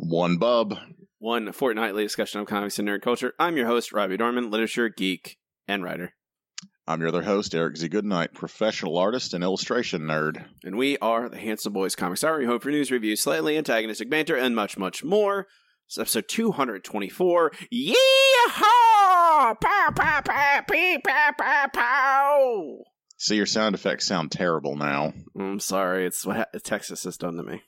One bub. One fortnightly discussion of comics and nerd culture. I'm your host, Robbie Dorman, literature, geek, and writer. I'm your other host, Eric Z. Goodnight, professional artist and illustration nerd. And we are the Handsome Boys Comics Hour, your home for news, reviews, slightly antagonistic banter, and much, much more. It's episode 224. Yeehaw! Pow, pow, pow, pee, pow, pow, pow! See, your sound effects sound terrible now. I'm sorry, it's what Texas has done to me.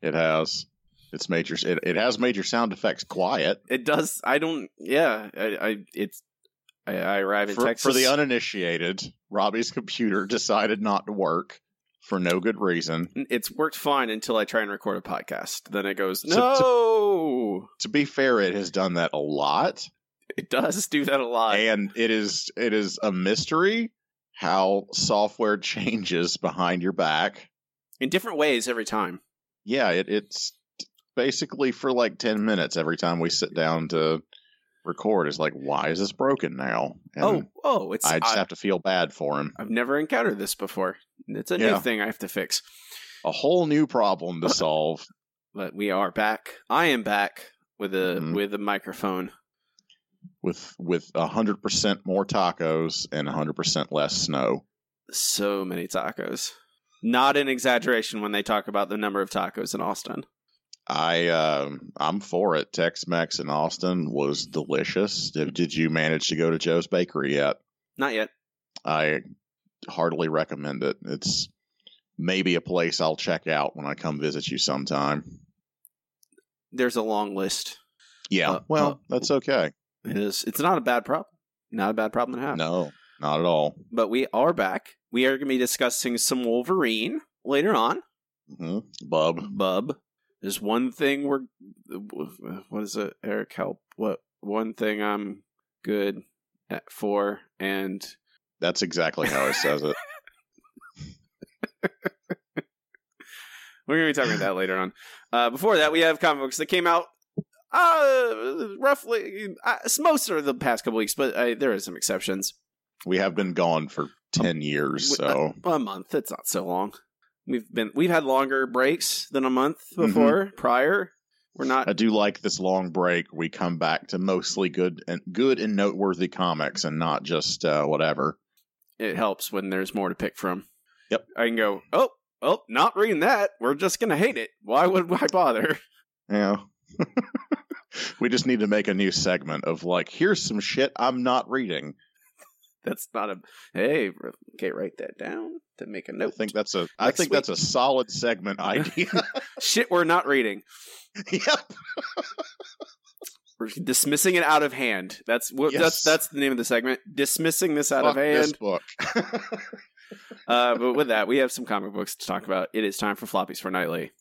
It has. It's made your. It has made your sound effects quiet. It does. I don't. Yeah. I arrive in Texas. For the uninitiated, Robbie's computer decided not to work for no good reason. It's worked fine until I try and record a podcast. Then it goes no. To be fair, it has done that a lot. It does do that a lot, and it is a mystery how software changes behind your back in different ways every time. Yeah, it's basically for like 10 minutes every time we sit down to record. It's like, why is this broken now? And I just have to feel bad for him. I've never encountered this before. It's a new thing I have to fix. A whole new problem to solve. But we are back. I am back with a microphone. With 100% more tacos and 100% less snow. So many tacos. Not an exaggeration when they talk about the number of tacos in Austin. I'm for it. Tex-Mex in Austin was delicious. Did you manage to go to Joe's Bakery yet? Not yet. I heartily recommend it. It's maybe a place I'll check out when I come visit you sometime. There's a long list. Yeah, that's okay. It is. It's not a bad problem. Not a bad problem to have. No, not at all. But we are back. We are going to be discussing some Wolverine later on. Mm-hmm. Bub. There's one thing what is it, Eric? Help. What one thing I'm good at for, and that's exactly how it says it. We're going to be talking about that later on. Before that, we have comic books that came out roughly most of the past couple weeks, but there are some exceptions. We have been gone for 10 years, so a month. It's not so long. We've had longer breaks than a month before. Mm-hmm. Prior, we're not. I do like this long break. We come back to mostly good and noteworthy comics, and not just whatever. It helps when there's more to pick from. Yep, I can go. Oh, not reading that. We're just gonna hate it. Why would I bother? Yeah. We just need to make a new segment of like, here's some shit I'm not reading. That's not a... Hey, okay, write that down to make a note. I think that's a solid segment idea. Shit we're not reading. Yep. We're dismissing it out of hand. That's the name of the segment. Dismissing this out of hand. This book. But with that, we have some comic books to talk about. It is time for Floppies for Nightly.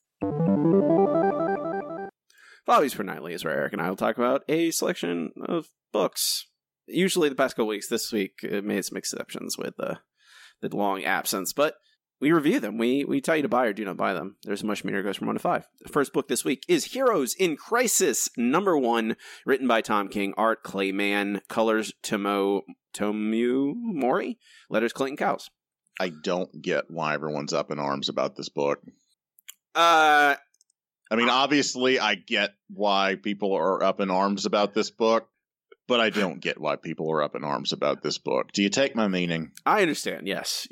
Floppies for Nightly is where Eric and I will talk about a selection of books. Usually the past couple weeks, this week, it made some exceptions with the long absence, but we review them. We tell you to buy or do not buy them. There's a mush meter goes from 1 to 5. The first book this week is Heroes in Crisis, #1, written by Tom King, art Clayman, colors Tomu Mori, letters Clayton Cowles. I don't get why everyone's up in arms about this book. Obviously, I get why people are up in arms about this book. But I don't get why people are up in arms about this book. Do you take my meaning? I understand, yes.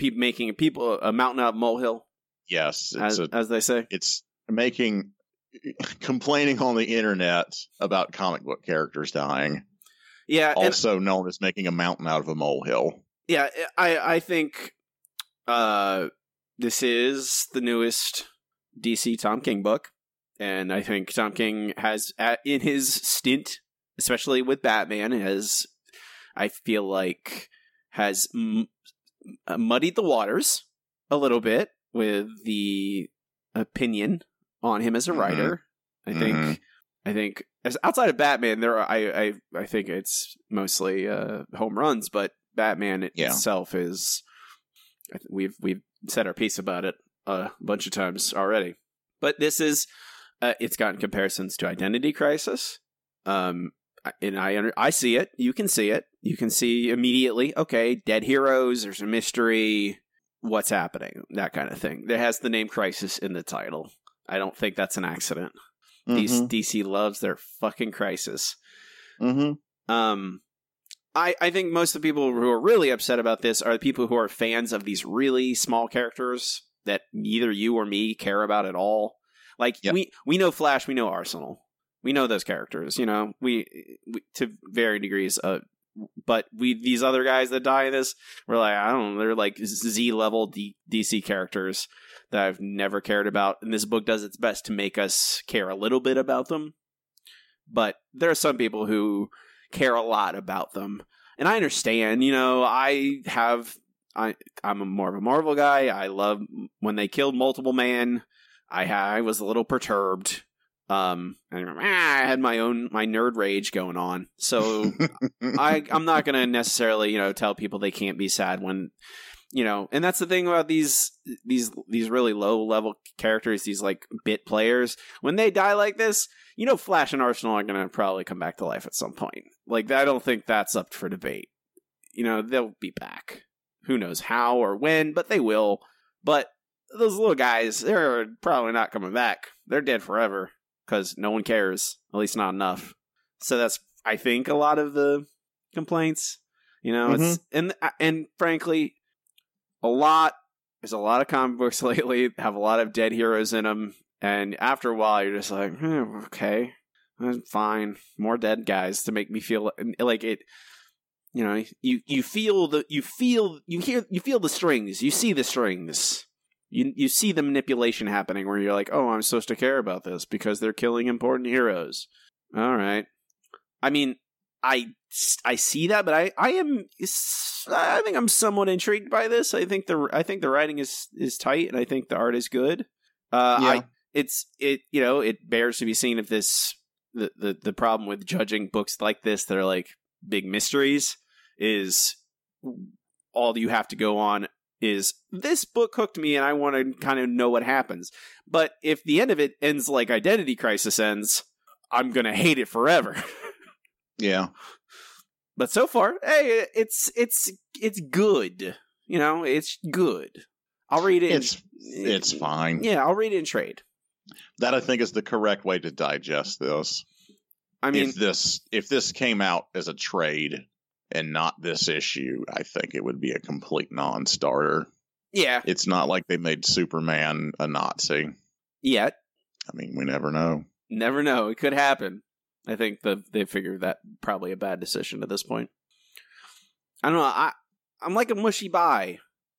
Making people a mountain out of molehill? Yes. As they say? It's making... Complaining on the internet about comic book characters dying. Yeah. Also known as making a mountain out of a molehill. Yeah, I think this is the newest DC Tom King book. And I think Tom King has, in his stint... especially with Batman, has muddied the waters a little bit with the opinion on him as a writer. Mm-hmm. I think outside of Batman, there are, I think it's mostly home runs, but Batman itself is, we've said our piece about it a bunch of times already. But this is, it's gotten comparisons to Identity Crisis, and I see it. You can see it. You can see immediately, okay, dead heroes, there's a mystery, what's happening, that kind of thing. It has the name Crisis in the title. I don't think that's an accident. Mm-hmm. DC loves their fucking Crisis. Mm-hmm. I think most of the people who are really upset about this are the people who are fans of these really small characters that neither you or me care about at all. Like, we know Flash, we know Arsenal. We know those characters, you know, we to varying degrees. But these other guys that die in this, we're like, I don't know, they're like Z-level DC characters that I've never cared about. And this book does its best to make us care a little bit about them. But there are some people who care a lot about them. And I understand, you know, I'm more of a Marvel guy. I love when they killed Multiple Man. I was a little perturbed. I had my nerd rage going on, so I'm not going to necessarily, you know, tell people they can't be sad when, you know, and that's the thing about these really low level characters, these like bit players. When they die like this, you know, Flash and Arsenal are going to probably come back to life at some point. Like, I don't think that's up for debate. You know, they'll be back. Who knows how or when, but they will. But those little guys, they're probably not coming back. They're dead forever. Because no one cares, at least not enough. So that's, I think, a lot of the complaints. You know, mm-hmm. It's and frankly, there's a lot of comic books lately have a lot of dead heroes in them, and after a while, you're just like, okay, fine, more dead guys to make me feel like it. You know, you feel the strings, you see the strings. You see the manipulation happening where you're like, oh, I'm supposed to care about this because they're killing important heroes. All right. I mean, I see that, but I think I'm somewhat intrigued by this. I think the writing is tight, and I think the art is good. You know, it bears to be seen if this the problem with judging books like this that are like big mysteries is all you have to go on. Is this book hooked me and I want to kind of know what happens. But if the end of it ends like Identity Crisis ends, I'm going to hate it forever. Yeah. But so far, hey, it's good. You know, it's good. I'll read it. It's fine. Yeah, I'll read it in trade. That, I think, is the correct way to digest this. I mean, if this came out as a trade and not this issue, I think it would be a complete non-starter. Yeah. It's not like they made Superman a Nazi. Yet. I mean, we never know. Never know. It could happen. I think they figured that probably a bad decision at this point. I don't know. I'm like a mushy buy.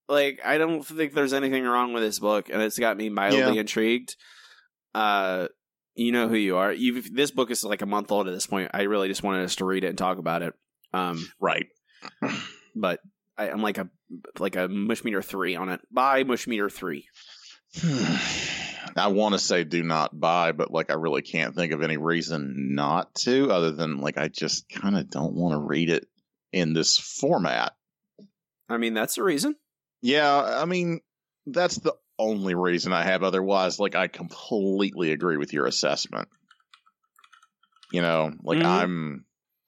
Like, I don't think there's anything wrong with this book, and it's got me mildly intrigued. You know who you are. This book is like a month old at this point. I really just wanted us to read it and talk about it. Right. But I'm like a mush meter 3 on it. Buy mush meter 3. I want to say do not buy, but like I really can't think of any reason not to, other than like I just kind of don't want to read it in this format. I mean, that's the reason. Yeah, I mean, that's the only reason I have. Otherwise, like, I completely agree with your assessment. You know, like, mm-hmm.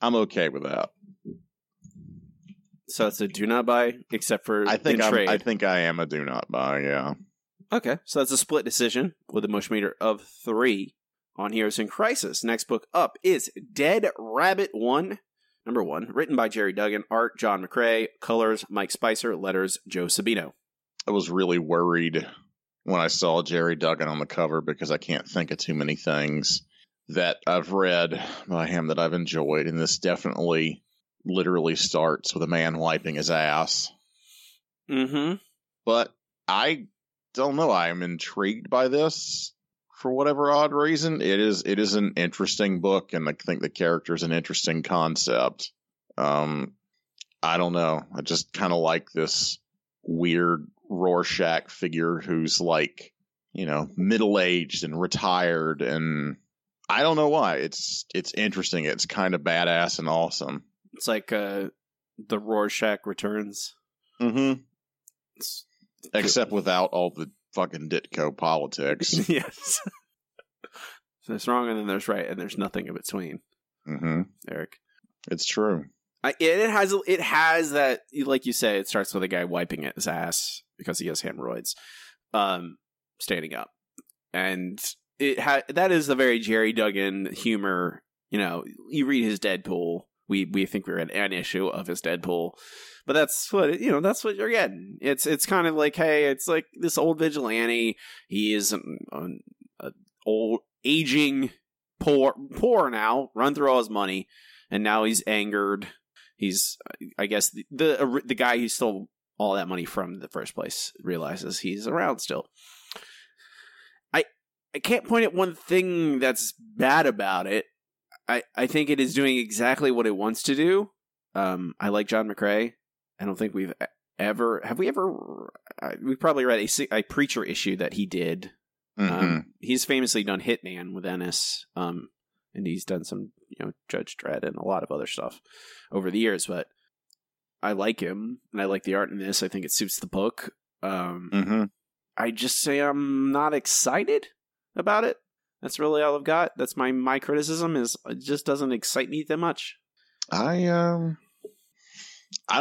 I'm okay with that. So it's a do not buy, except for trade. I think I am a do not buy, yeah. Okay, so that's a split decision with a mush meter of 3 on Heroes in Crisis. Next book up is Dead Rabbit 1, number 1, written by Jerry Duggan, art John McCrea, colors Mike Spicer, letters Joe Sabino. I was really worried when I saw Jerry Duggan on the cover because I can't think of too many things that I've read by him that I've enjoyed, and this definitely literally starts with a man wiping his ass. Mm-hmm. But I don't know. I am intrigued by this for whatever odd reason. It is an interesting book, and I think the character is an interesting concept. I don't know. I just kind of like this weird Rorschach figure who's like you know, middle-aged and retired, and I don't know why. It's interesting. It's kind of badass and awesome. It's like the Rorschach Returns. Mm-hmm. Except without all the fucking Ditko politics. Yes. There's wrong, and then there's right, and there's nothing in between. Mm-hmm. Eric. It's true. It has that, like you say, it starts with a guy wiping his ass because he has hemorrhoids, standing up, and that is the very Jerry Duggan humor. You know, you read his Deadpool. We think we're at an issue of his Deadpool, but that's what That's what you're getting. It's kind of like, hey, it's like this old vigilante. He is an old, aging, poor now, run through all his money, and now he's angered. He's, I guess, the guy who stole all that money from the first place realizes he's around still. I can't point at one thing that's bad about it. I think it is doing exactly what it wants to do. I like John McCrea. I don't think we've ever... Have we ever... We probably read a Preacher issue that he did. Mm-hmm. He's famously done Hitman with Ennis, and he's done some, Judge Dredd and a lot of other stuff over the years, but I like him, and I like the art in this. I think it suits the book. Mm-hmm. I just say I'm not excited about it. That's really all I've got. That's my criticism, is it just doesn't excite me that much. I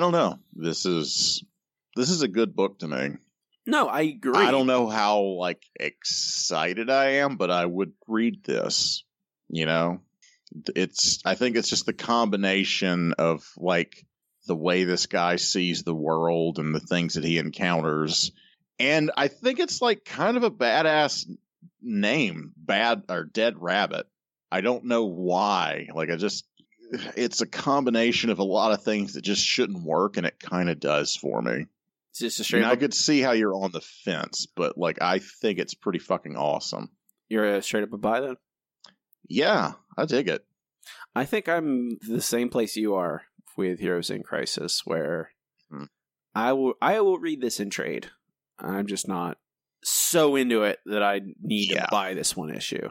don't know. This is a good book to me. No, I agree. I don't know how excited I am, but I would read this. I think it's just the combination of the way this guy sees the world and the things that he encounters. And I think it's kind of a badass name, Dead Rabbit. I don't know why. It's a combination of a lot of things that just shouldn't work, and it kind of does for me. It's just a straight up... I could see how you're on the fence, but I think it's pretty fucking awesome. You're straight up a buy then? Yeah, I dig it. I think I'm the same place you are with Heroes in Crisis, where I will read this in trade. I'm just not so into it that I need to buy this one issue.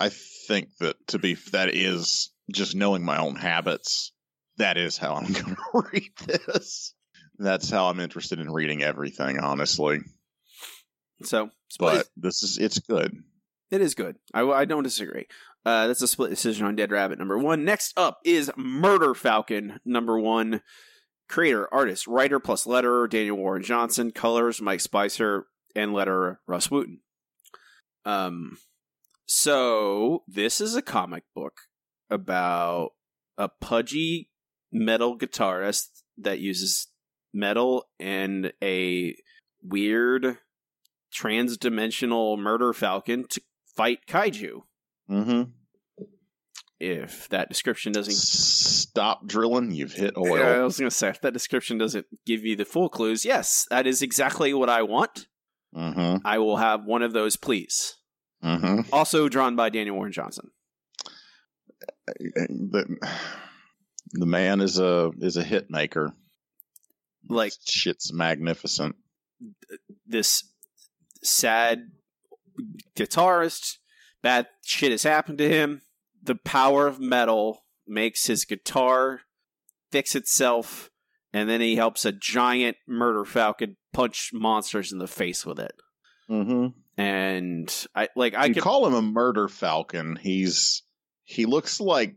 I think that that is just knowing my own habits. That is how I'm going to read this. That's how I'm interested in reading everything, honestly. So, but it's good. It is good. I don't disagree. That's a split decision on Dead Rabbit #1. Next up is Murder Falcon #1. Creator, artist, writer, plus letterer, Daniel Warren Johnson. Colors, Mike Spicer. And letterer, Russ Wooten. So, this is a comic book about a pudgy metal guitarist that uses metal and a weird trans-dimensional murder falcon to fight kaiju. Mm-hmm. If that description doesn't... Stop drilling, you've hit oil. I was going to say, if that description doesn't give you the full clues, yes, that is exactly what I want. Mm-hmm. I will have one of those, please. Mm-hmm. Also drawn by Daniel Warren Johnson. The man is a hit maker. Shit's magnificent. This sad guitarist, bad shit has happened to him. The power of metal makes his guitar fix itself, and then he helps a giant murder falcon punch monsters in the face with it. Mm-hmm. And I could call him a murder falcon. He looks like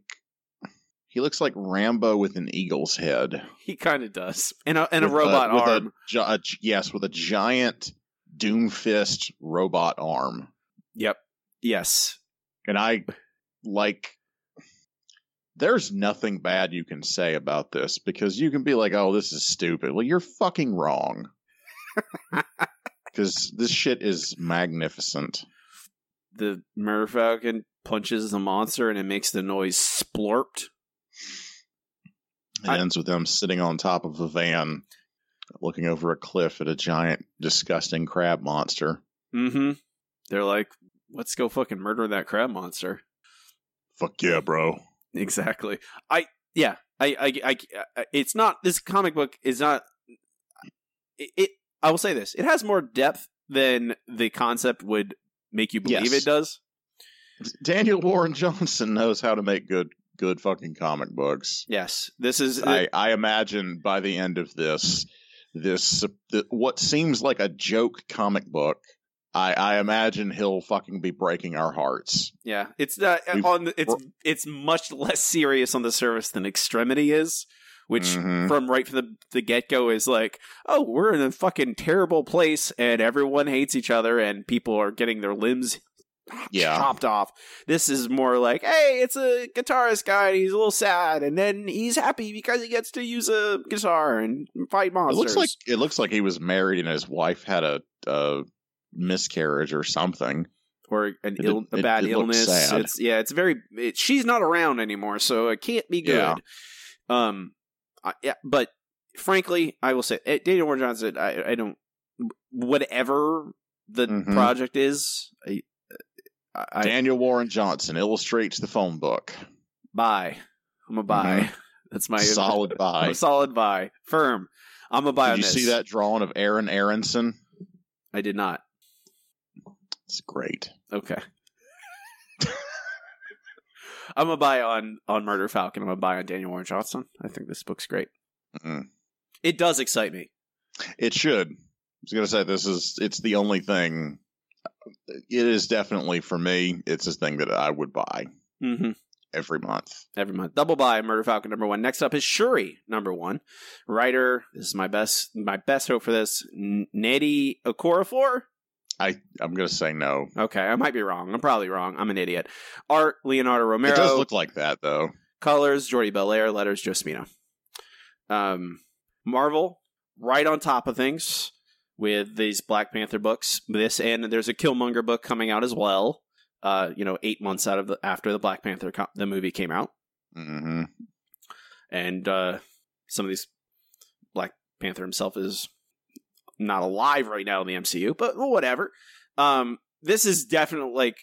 Rambo with an eagle's head. He kind of does, and a robot arm. With a giant Doomfist robot arm. Yep. Yes. And there's nothing bad you can say about this, because you can be like, "Oh, this is stupid." Well, you're fucking wrong. Because this shit is magnificent. The Murder Falcon punches the monster, and it makes the noise splorped. It ends with them sitting on top of a van, looking over a cliff at a giant, disgusting crab monster. Mm-hmm. They're like, "Let's go fucking murder that crab monster." Fuck yeah, bro. Exactly. It's not... This comic book is not... I will say this. It has more depth then the concept would make you believe it does. Daniel Warren Johnson knows how to make good fucking comic books. Yes, this is. I imagine by the end of this what seems like a joke comic book. I imagine he'll fucking be breaking our hearts. Yeah, it's much less serious on the surface than Extremity is, which from the get-go is like, oh, we're in a fucking terrible place and everyone hates each other and people are getting their limbs chopped off. This is more like, hey, it's a guitarist guy and he's a little sad and then he's happy because he gets to use a guitar and fight monsters. It looks like he was married and his wife had a miscarriage or something, or a bad illness. She's not around anymore, so it can't be good. Yeah. But frankly, I will say, Daniel Warren Johnson. I don't. Whatever the project is, Daniel Warren Johnson illustrates the phone book. Buy. I'm a buy. Mm-hmm. That's my solid buy. I'm a solid buy. Firm. I'm a buy. Did on you this. See that drawing of Aaron Aronson? I did not. It's great. Okay. I'm a buy on Murder Falcon. I'm a buy on Daniel Warren Johnson. I think this book's great. Mm-mm. It does excite me. It should. I was going to say, it's the only thing. It is definitely, for me, it's a thing that I would buy every month. Every month. Double buy Murder Falcon #1. Next up is Shuri #1. Writer, this is my best hope for this. Nnedi Okorafor? I'm going to say no. Okay, I might be wrong. I'm probably wrong. I'm an idiot. Art, Leonardo Romero. It does look like that, though. Colors, Jordi Belair. Letters, Joe Spina. Marvel, right on top of things with these Black Panther books. This, and there's a Killmonger book coming out as well, 8 months after the Black Panther the movie came out. Mm-hmm. And some of these, Black Panther himself is not alive right now in the MCU, but whatever. This is definitely like,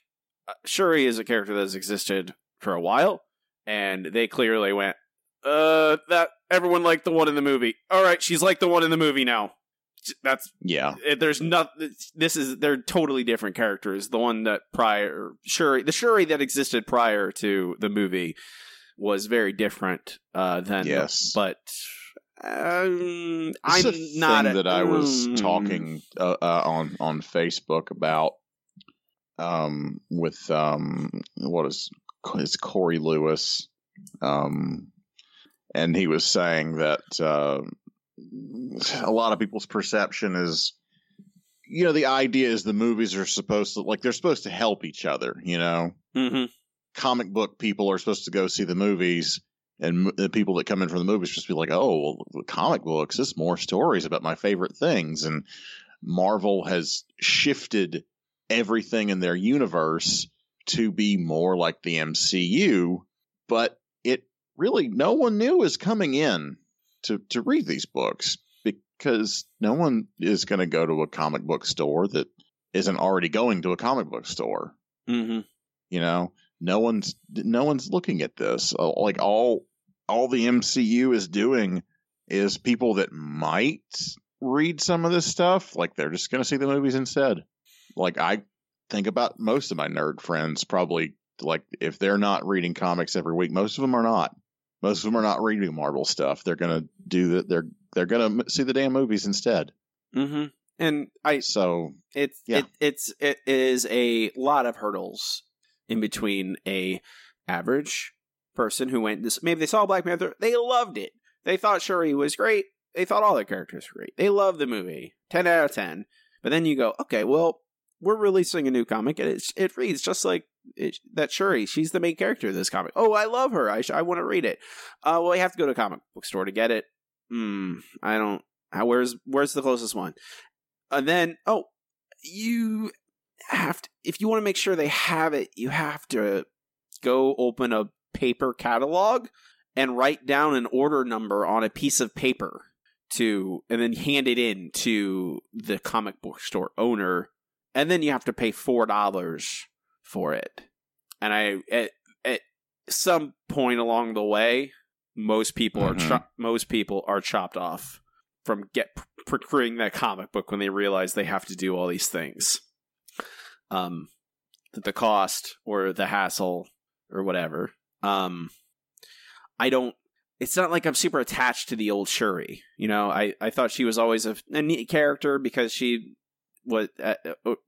Shuri is a character that has existed for a while, and they clearly went, that everyone liked the one in the movie. All right, she's like the one in the movie now. That's There's nothing. They're totally different characters. The one that Shuri that existed prior to the movie was very different than. Yes, but. I was talking on Facebook about with what is Corey Lewis, and he was saying that a lot of people's perception is, the idea is the movies are supposed to, like, they're supposed to help each other, Comic book people are supposed to go see the movies. And the people that come in from the movies just be like, oh, well, comic books, it's more stories about my favorite things. And Marvel has shifted everything in their universe to be more like the MCU. But it really, no one new is coming in to read these books, because no one is going to go to a comic book store that isn't already going to a comic book store. Mm-hmm. No one's looking at this. Like all the MCU is doing is people that might read some of this stuff, like, they're just going to see the movies instead. Like, I think about most of my nerd friends, probably, like, if they're not reading comics every week, most of them are not. Most of them are not reading Marvel stuff. They're going to do that. They're going to see the damn movies instead. Mm-hmm. And it is a lot of hurdles in between a average person who went, maybe they saw Black Panther, they loved it, they thought Shuri was great, they thought all their characters were great, they loved the movie, 10 out of 10. But then you go, okay, well, we're releasing a new comic, and it reads just like that Shuri, she's the main character of this comic. Oh, I love her, I want to read it. Well, you have to go to a comic book store to get it. Where's the closest one? And then, you have to, if you want to make sure they have it, you have to go open a paper catalog and write down an order number on a piece of paper and then hand it in to the comic book store owner, and then you have to pay $4 for it. And at some point along the way, most people are chopped off from procuring that comic book when they realize they have to do all these things. The cost or the hassle or whatever. I don't... It's not like I'm super attached to the old Shuri. You know, I thought she was always a neat character because she was...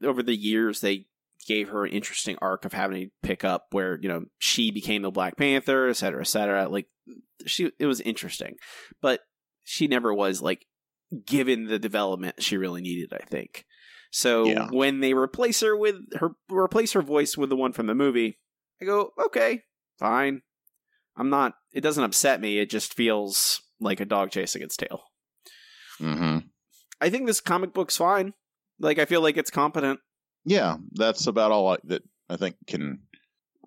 over the years, they gave her an interesting arc of having to pick up where, you know, she became the Black Panther, et cetera, et cetera. Like, it was interesting. But she never was, like, given the development she really needed, I think. So yeah. When they replace her voice with the one from the movie, I go, okay, fine. I'm not, it doesn't upset me. It just feels like a dog chasing its tail. Mm-hmm. I think this comic book's fine. Like, I feel like it's competent. Yeah, that's about all that I think can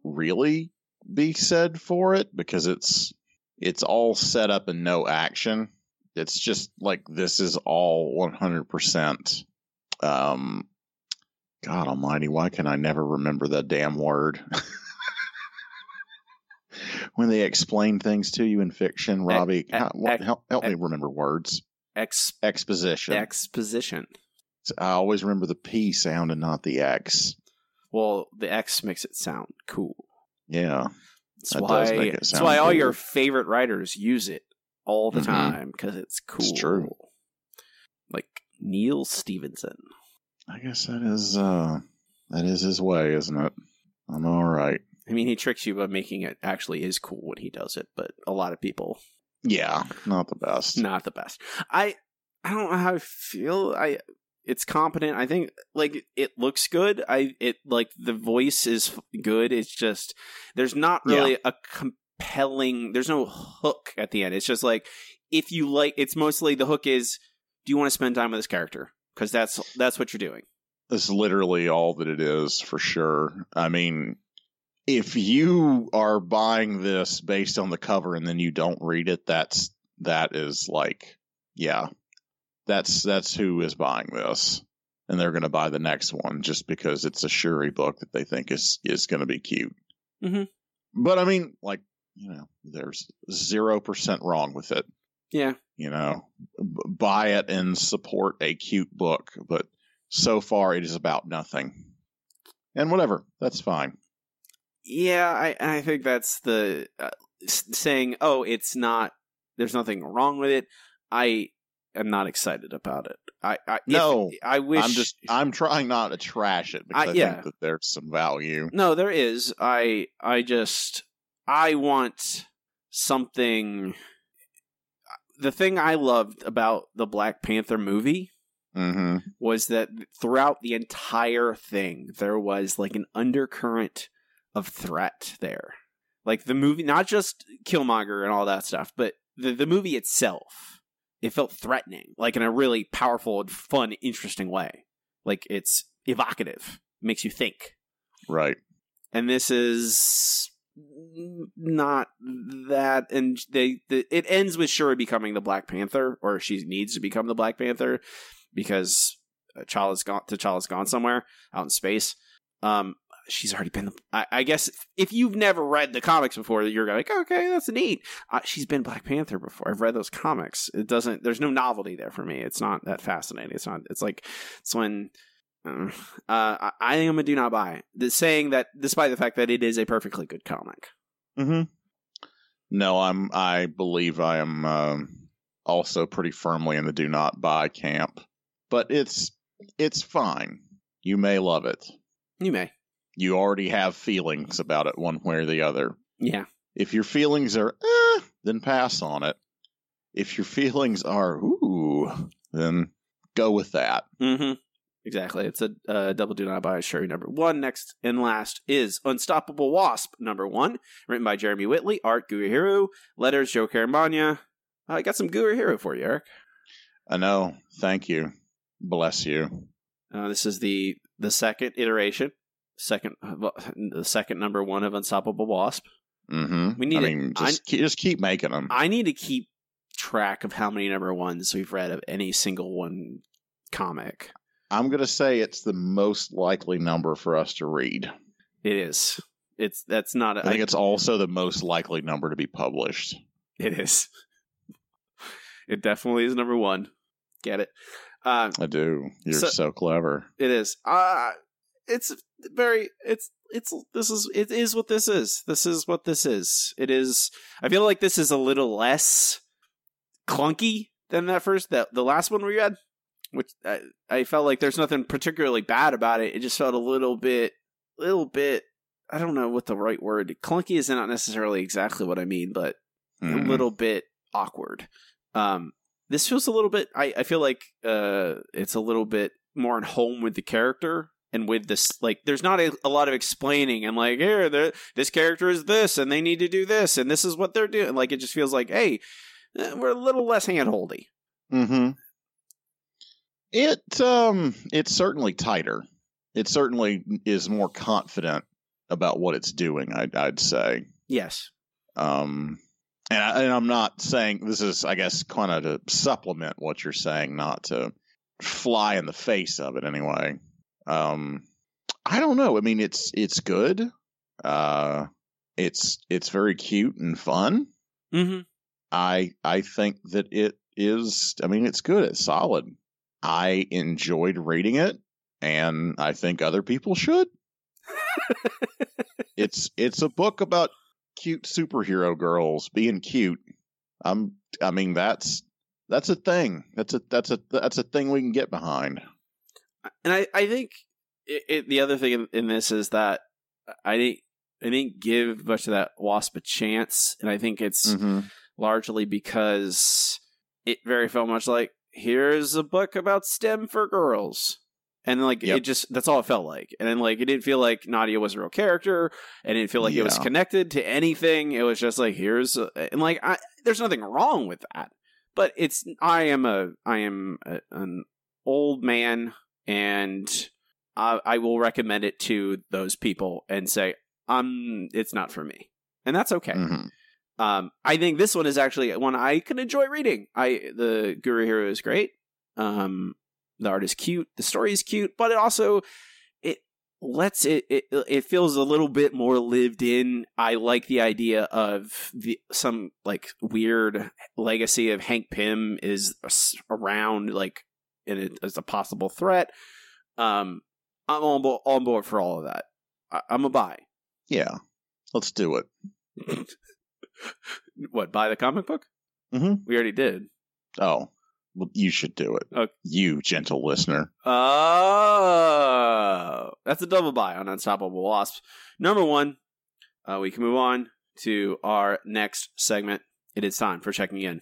really be said for it, because it's all set up and no action. It's just like, this is all 100%. God almighty, why can I never remember that damn word? When they explain things to you in fiction, Robbie, help me remember words. Exposition. So I always remember the P sound and not the X. Well, the X makes it sound cool. Yeah. That's why all your favorite writers use it all the mm-hmm. time, because it's cool. It's true. Like Neil Stevenson. I guess that is his way, isn't it? I'm all right. I mean, he tricks you by making it actually is cool when he does it, but a lot of people... Yeah, not the best. Not the best. I don't know how I feel. It's competent. I think, like, it looks good. The voice is good. It's just, there's not really a compelling... There's no hook at the end. It's just like, if you like... It's mostly, the hook is, do you want to spend time with this character? Because that's what you're doing. That's literally all that it is, for sure. I mean... If you are buying this based on the cover and then you don't read it, that is like, yeah, that's who is buying this, and they're going to buy the next one just because it's a Shuri book that they think is going to be cute. Mm-hmm. But I mean, like, you know, there's 0% wrong with it. Yeah, you know, buy it and support a cute book, but so far it is about nothing, and whatever, that's fine. Yeah, I think that's the saying, oh, it's not, there's nothing wrong with it. I am not excited about it. I wish. I'm trying not to trash it, because I think that there's some value. No, there is. I want something. The thing I loved about the Black Panther movie mm-hmm. was that throughout the entire thing, there was like an undercurrent of threat there. Like the movie, not just Killmonger and all that stuff, but the movie itself, it felt threatening, like in a really powerful and fun, interesting way. Like, it's evocative, makes you think. Right. And this is not that, and it ends with Shuri becoming the Black Panther, or she needs to become the Black Panther, because T'Challa's gone somewhere out in space. She's already been... I guess if you've never read the comics before, you're like, okay, that's neat. She's been Black Panther before. I've read those comics. It doesn't... There's no novelty there for me. It's not that fascinating. It's not... It's like... It's when... I am a do not buy it. The saying that, despite the fact that it is a perfectly good comic. Mm-hmm. No, I believe I am also pretty firmly in the do not buy camp. But it's fine. You may love it. You may. You already have feelings about it one way or the other. Yeah. If your feelings are, then pass on it. If your feelings are, ooh, then go with that. Mm-hmm. Exactly. It's a double do not buy Shuri number 1. Next and last is Unstoppable Wasp number 1, written by Jeremy Whitley, art Gurihiru, letters Joe Caramagna. I got some Gurihiru for you, Eric. I know. Thank you. Bless you. This is the second iteration. The second number 1 of Unstoppable Wasp. Mm-hmm. Just keep making them. I need to keep track of how many number 1s we've read of any single one comic. I'm gonna say it's the most likely number for us to read. It is. I think it's also the most likely number to be published. It is. It definitely is number 1. Get it? I do. You're so clever. It is. This is what this is. It is. I feel like this is a little less clunky than the last one we had, which I felt like there's nothing particularly bad about it. It just felt a little bit. I don't know what the right word. Clunky is not necessarily exactly what I mean, but a little bit awkward. This feels a little bit. I feel like it's a little bit more at home with the character. And with this, like, there's not a lot of explaining and like, here, this character is this and they need to do this and this is what they're doing. Like, it just feels like, hey, we're a little less hand-holdy. Mm-hmm. It's certainly tighter. It certainly is more confident about what it's doing, I'd say. Yes. And I'm not saying this is, I guess, kind of to supplement what you're saying, not to fly in the face of it anyway. I don't know. I mean, it's good. It's very cute and fun. Mm-hmm. I think that it is. I mean, it's good. It's solid. I enjoyed reading it, and I think other people should. It's a book about cute superhero girls being cute. I mean, that's a thing. That's a thing we can get behind. And I think the other thing in this is that I didn't give much of that Wasp a chance, and I think it's largely because it very felt much like, here's a book about STEM for girls, and then, like, it just, that's all it felt like, and then, like, it didn't feel like Nadia was a real character, and it didn't feel like it was connected to anything. It was just like, there's nothing wrong with that, but it's I am an old man. And I will recommend it to those people and say, it's not for me. And that's okay. Mm-hmm. I think this one is actually one I can enjoy reading. The Gurihiru is great. The art is cute. The story is cute. But it also, it feels a little bit more lived in. I like the idea of some like weird legacy of Hank Pym is around, like, and it is a possible threat. I'm on board for all of that. I'm a buy. Yeah. Let's do it. What, buy the comic book? Mm-hmm. We already did. Oh. Well, you should do it. Okay. You, gentle listener. Oh. That's a double buy on Unstoppable Wasp. Number one, we can move on to our next segment. It is time for Checking In.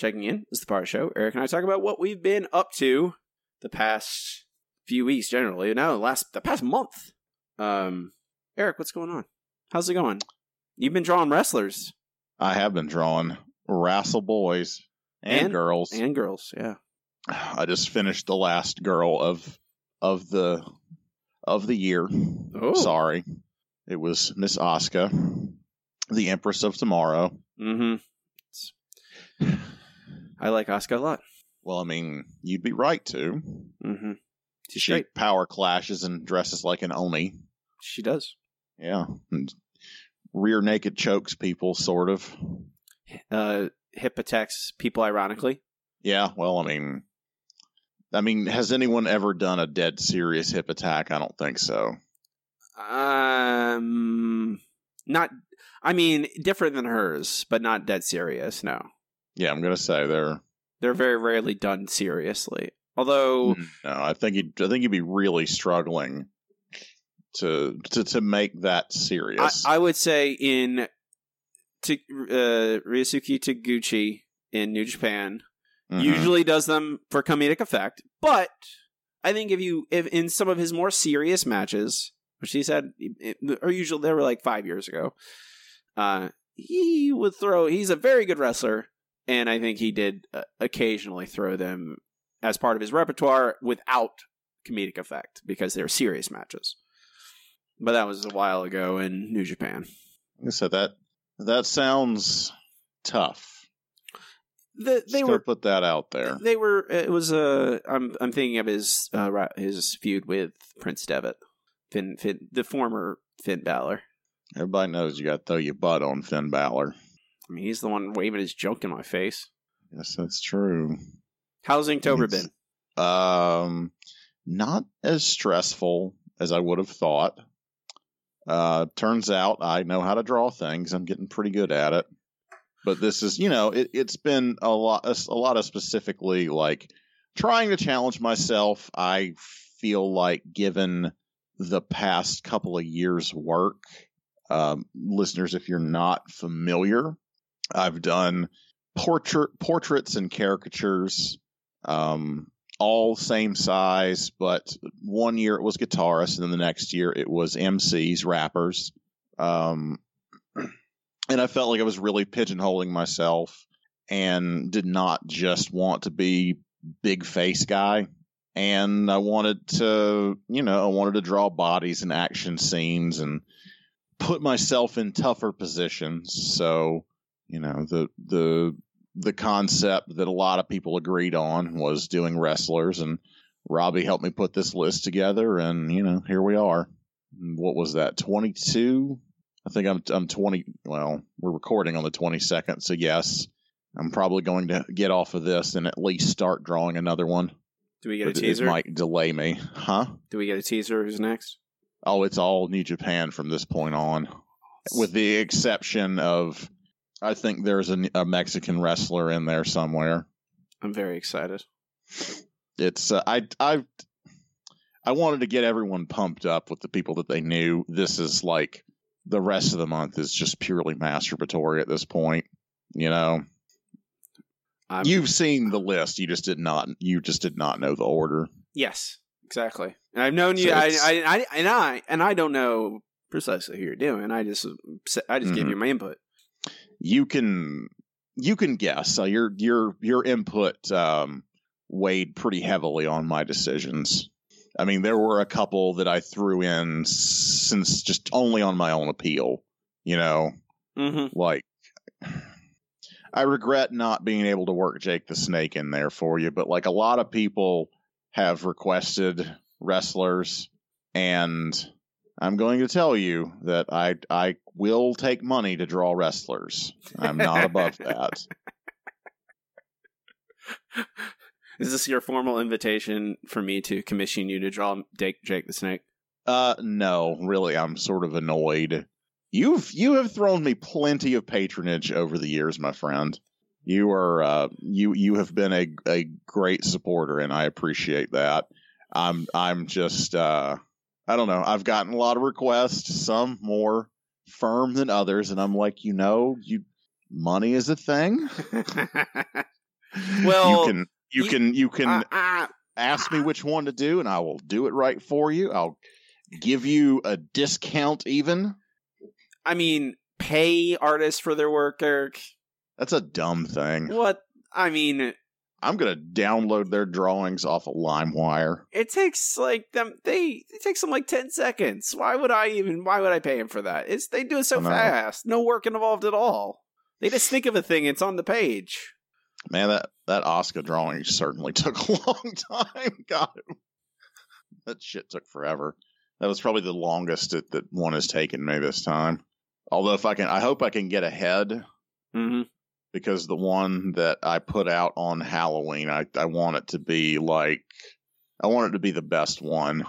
Checking In is the part of the show. Eric and I talk about what we've been up to the past few weeks, generally. No, the past month. Eric, what's going on? How's it going? You've been drawing wrestlers. I have been drawing wrestle boys and girls. And girls, yeah. I just finished the last girl of the year. Oh. Sorry. It was Miss Asuka, the Empress of Tomorrow. Mm-hmm. I like Asuka a lot. Well, I mean, you'd be right to. Mm-hmm. She power clashes and dresses like an Oni. She does. Yeah. And rear naked chokes people, sort of. Hip attacks people, ironically. Yeah, well, I mean, has anyone ever done a dead serious hip attack? I don't think so. Different than hers, but not dead serious, no. Yeah, I'm gonna say they're very rarely done seriously. Although, no, I think you'd be really struggling to make that serious. I would say Ryosuke Taguchi in New Japan usually does them for comedic effect, but I think if in some of his more serious matches, which he's had, or usually they were like 5 years ago, he would throw. He's a very good wrestler. And I think he did occasionally throw them as part of his repertoire without comedic effect because they're serious matches. But that was a while ago in New Japan. So that sounds tough. Put that out there. They were. It was a. I'm thinking of his feud with Prince Devitt, Finn, the former Finn Balor. Everybody knows you got to throw your butt on Finn Balor. I mean, he's the one waving his junk in my face. Yes, that's true. How's Inktober been? Not as stressful as I would have thought. Turns out I know how to draw things. I'm getting pretty good at it. But this is, you know, it's been a lot of specifically like trying to challenge myself. I feel like given the past couple of years' work, listeners, if you're not familiar, I've done portraits and caricatures, all same size, but one year it was guitarists, and then the next year it was MCs, rappers. And I felt like I was really pigeonholing myself and did not just want to be big face guy. And I wanted to, you know, I wanted to draw bodies and action scenes and put myself in tougher positions. So, you know, the concept that a lot of people agreed on was doing wrestlers, and Robbie helped me put this list together, and, you know, here we are. What was that, 22? I think I'm 20. Well, we're recording on the 22nd, so yes, I'm probably going to get off of this and at least start drawing another one. Do we get a teaser? It might delay me. Huh? Do we get a teaser? Who's next? Oh, it's all New Japan from this point on, with the exception of, I think there's a Mexican wrestler in there somewhere. I'm very excited. It's I wanted to get everyone pumped up with the people that they knew. This is like the rest of the month is just purely masturbatory at this point. You know, you've seen the list. You just did not know the order. Yes, exactly. And I've known you. So I don't know precisely who you're doing. I just gave you my input. You can guess. So your input weighed pretty heavily on my decisions. I mean, there were a couple that I threw in since just only on my own appeal, you know, like I regret not being able to work Jake the Snake in there for you. But like a lot of people have requested wrestlers, and I'm going to tell you that I will take money to draw wrestlers. I'm not above that. Is this your formal invitation for me to commission you to draw Jake the Snake? No, really, I'm sort of annoyed. You have thrown me plenty of patronage over the years, my friend. You are you have been a great supporter, and I appreciate that. I'm just I don't know. I've gotten a lot of requests, some more firm than others, and I'm like, you know, money is a thing. Well, you can ask me which one to do, and I will do it right for you. I'll give you a discount even. I mean, pay artists for their work, Eric. That's a dumb thing. What? I mean, I'm going to download their drawings off of LimeWire. It takes like them. It takes them like 10 seconds. Why would I pay them for that? They do it so fast. No work involved at all. They just think of a thing. It's on the page. Man, that Asuka drawing certainly took a long time. God, that shit took forever. That was probably the longest that one has taken me this time. Although I hope I can get ahead. Mm-hmm. Because the one that I put out on Halloween, I want it to be like, I want it to be the best one.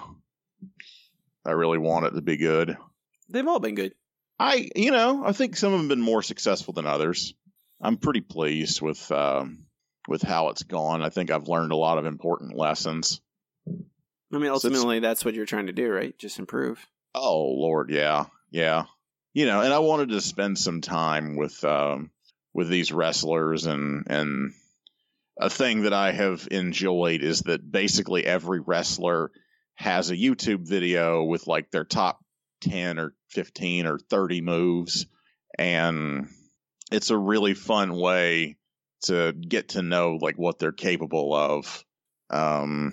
I really want it to be good. They've all been good. I think some of them have been more successful than others. I'm pretty pleased with how it's gone. I think I've learned a lot of important lessons. I mean, ultimately, that's what you're trying to do, right? Just improve. Oh, Lord, yeah. Yeah. You know, and I wanted to spend some time with these wrestlers, and a thing that I have enjoyed is that basically every wrestler has a YouTube video with like their top 10 or 15 or 30 moves, and it's a really fun way to get to know like what they're capable of. I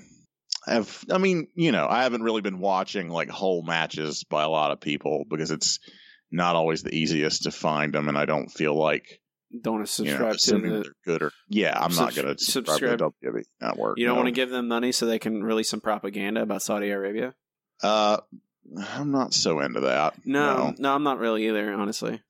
haven't really been watching like whole matches by a lot of people because it's not always the easiest to find them, and I don't feel like subscribe to them. Good or yeah, I'm not going to subscribe to WWE Network. You don't want to give them money so they can release some propaganda about Saudi Arabia. I'm not so into that. No, I'm not really either, honestly.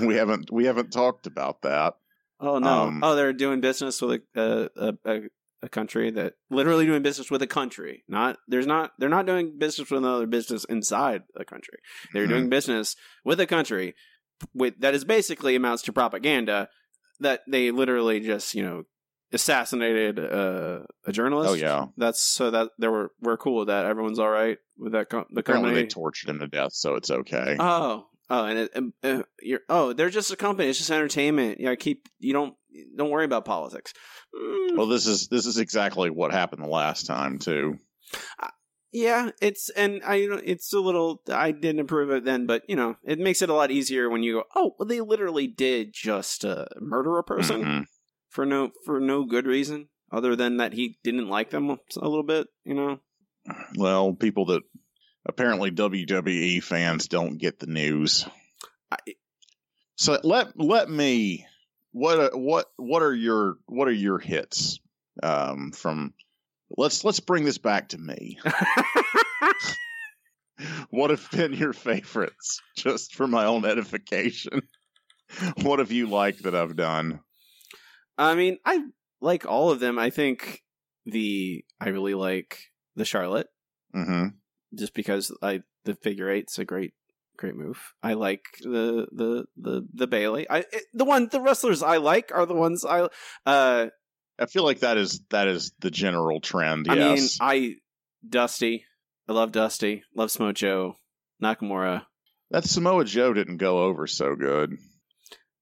We haven't talked about that. Oh no! They're doing business with a country that literally doing business with a country. They're not doing business with another business inside a country. They're doing business with a country with that is basically amounts to propaganda that they literally just assassinated a journalist. Oh yeah, that's so that we're cool with that. Everyone's all right with that. The company they tortured him to death, so it's okay. They're just a company. It's just entertainment. Yeah, don't worry about politics. Well, this is exactly what happened the last time too. It's a little. I didn't approve of it then, but it makes it a lot easier when you go, oh, well, they literally did just murder a person for no good reason other than that he didn't like them a little bit. Well, people that. Apparently, WWE fans don't get the news. So let me. What are your hits from? Let's bring this back to me. What have been your favorites, just for my own edification? What have you liked that I've done? I mean, I like all of them. I think I really like the Charlotte. Mm-hmm. Just because the figure eight's a great move. I like the Bayley. The wrestlers I like are the ones I. I feel like that is the general trend. Yes. Dusty. I love Dusty. Love Samoa Joe, Nakamura. That Samoa Joe didn't go over so good,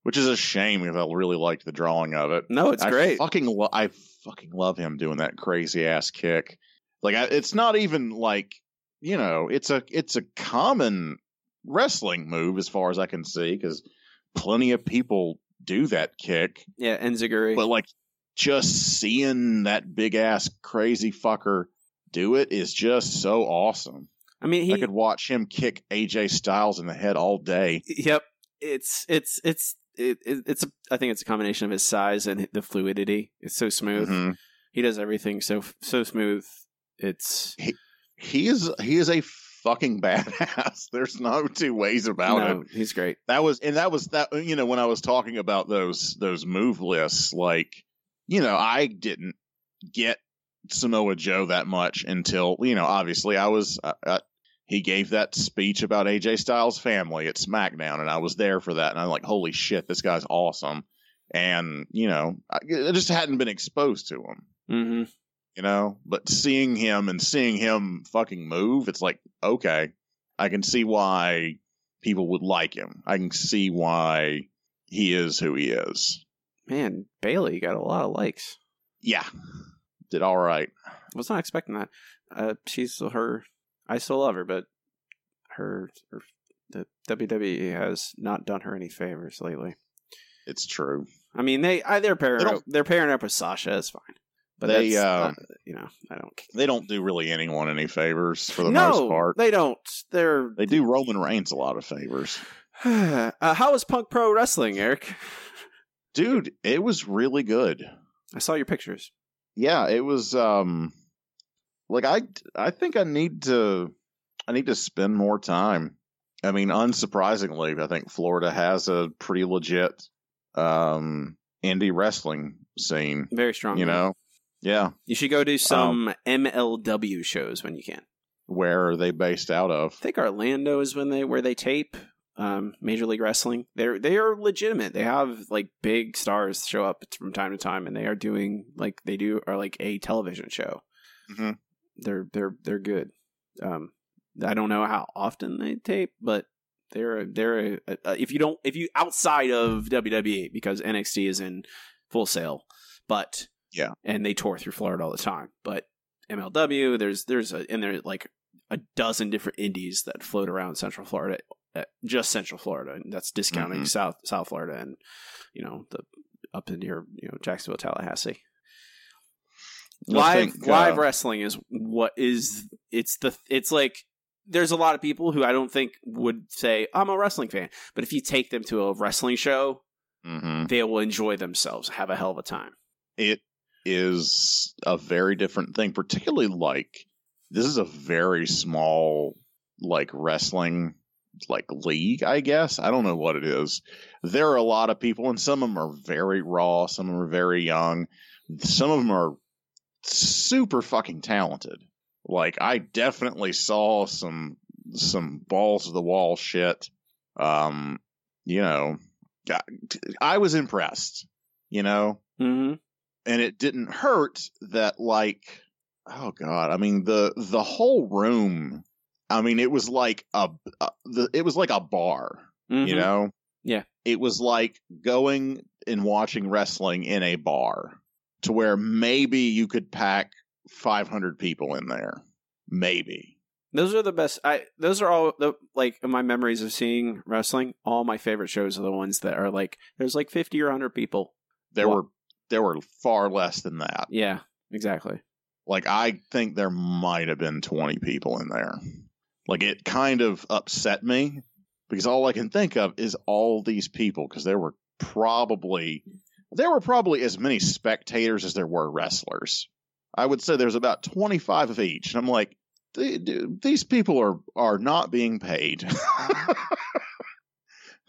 which is a shame because I really liked the drawing of it. No, it's great. I fucking love him doing that crazy ass kick. Like it's not even like. It's a common wrestling move as far as I can see, because plenty of people do that kick. Yeah, enziguri. But just seeing that big ass crazy fucker do it is just so awesome. I mean, I could watch him kick AJ Styles in the head all day. Yep, it's. I think it's a combination of his size and the fluidity. It's so smooth. Mm-hmm. He does everything so smooth. He is a fucking badass. There's no two ways about it. He's great. That was that. When I was talking about those move lists, I didn't get Samoa Joe that much until obviously I was. He gave that speech about AJ Styles' family at SmackDown, and I was there for that. And I'm like, holy shit, this guy's awesome. And I just hadn't been exposed to him. Mm-hmm. But seeing him fucking move, it's like, okay, I can see why people would like him. I can see why he is who he is. Man, Bayley got a lot of likes. Yeah, did all right. I was not expecting that. I still love her, but the WWE has not done her any favors lately. It's true. I mean, they're pairing up with Sasha. It's fine. But they, I don't. They don't do really anyone any favors for the most part. They don't. They do Roman Reigns a lot of favors. How is Punk Pro Wrestling, Eric? Dude, it was really good. I saw your pictures. Yeah, it was. I think I need to spend more time. I mean, unsurprisingly, I think Florida has a pretty legit indie wrestling scene. Very strong. Yeah. You should go do some MLW shows when you can. Where are they based out of? I think Orlando is where they tape Major League Wrestling. They are legitimate. They have big stars show up from time to time, and they are doing a television show. Mm-hmm. They're good. I don't know how often they tape, but they're if you outside of WWE, because NXT is in Full Sail, but yeah, and they tour through Florida all the time. But MLW, there's like a dozen different indies that float around Central Florida, just Central Florida, and that's discounting South Florida and the up in here, Jacksonville, Tallahassee. Live wrestling is what is it's like. There's a lot of people who I don't think would say I'm a wrestling fan, but if you take them to a wrestling show, they will enjoy themselves, have a hell of a time. It is a very different thing, particularly this is a very small wrestling like league, I guess. I don't know what it is. There are a lot of people, and some of them are very raw. Some of them are very young. Some of them are super fucking talented. Like, I definitely saw some balls to the wall shit. You know, I was impressed, you know, mm-hmm. And it didn't hurt that, like, oh God. I mean, the whole room, I mean, it was like a bar, mm-hmm. you know? Yeah. It was like going and watching wrestling in a bar to where maybe you could pack 500 people in there. Maybe. Those are the best. Those are all the, like, my memories of seeing wrestling. All my favorite shows are the ones that are like, there's like 50 or 100 people. There were far less than that. Yeah, exactly. Like, I think there might have been 20 people in there. Like, it kind of upset me because all I can think of is all these people, because there were probably as many spectators as there were wrestlers. I would say there's about 25 of each. And I'm like, these people are not being paid.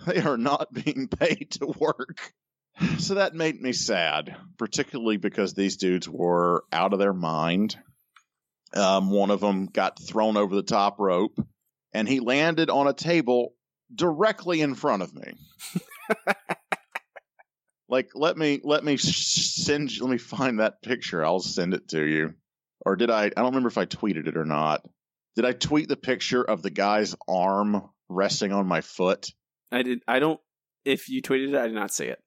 They are not being paid to work. So that made me sad, particularly because these dudes were out of their mind. One of them got thrown over the top rope, and he landed on a table directly in front of me. Like, let me find that picture. I'll send it to you. Or did I don't remember if I tweeted it or not. Did I tweet the picture of the guy's arm resting on my foot? I did. I don't. If you tweeted it, I did not see it.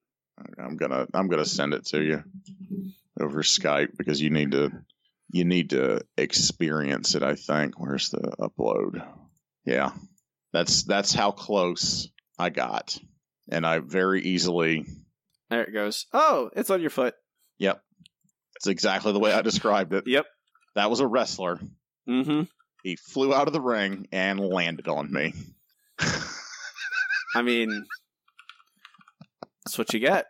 I'm gonna send it to you over Skype because you need to experience it, I think. Where's the upload? Yeah. That's how close I got. And I very easily. There it goes. Oh, it's on your foot. Yep. It's exactly the way I described it. Yep. That was a wrestler. Mm-hmm. He flew out of the ring and landed on me. I mean, that's what you get.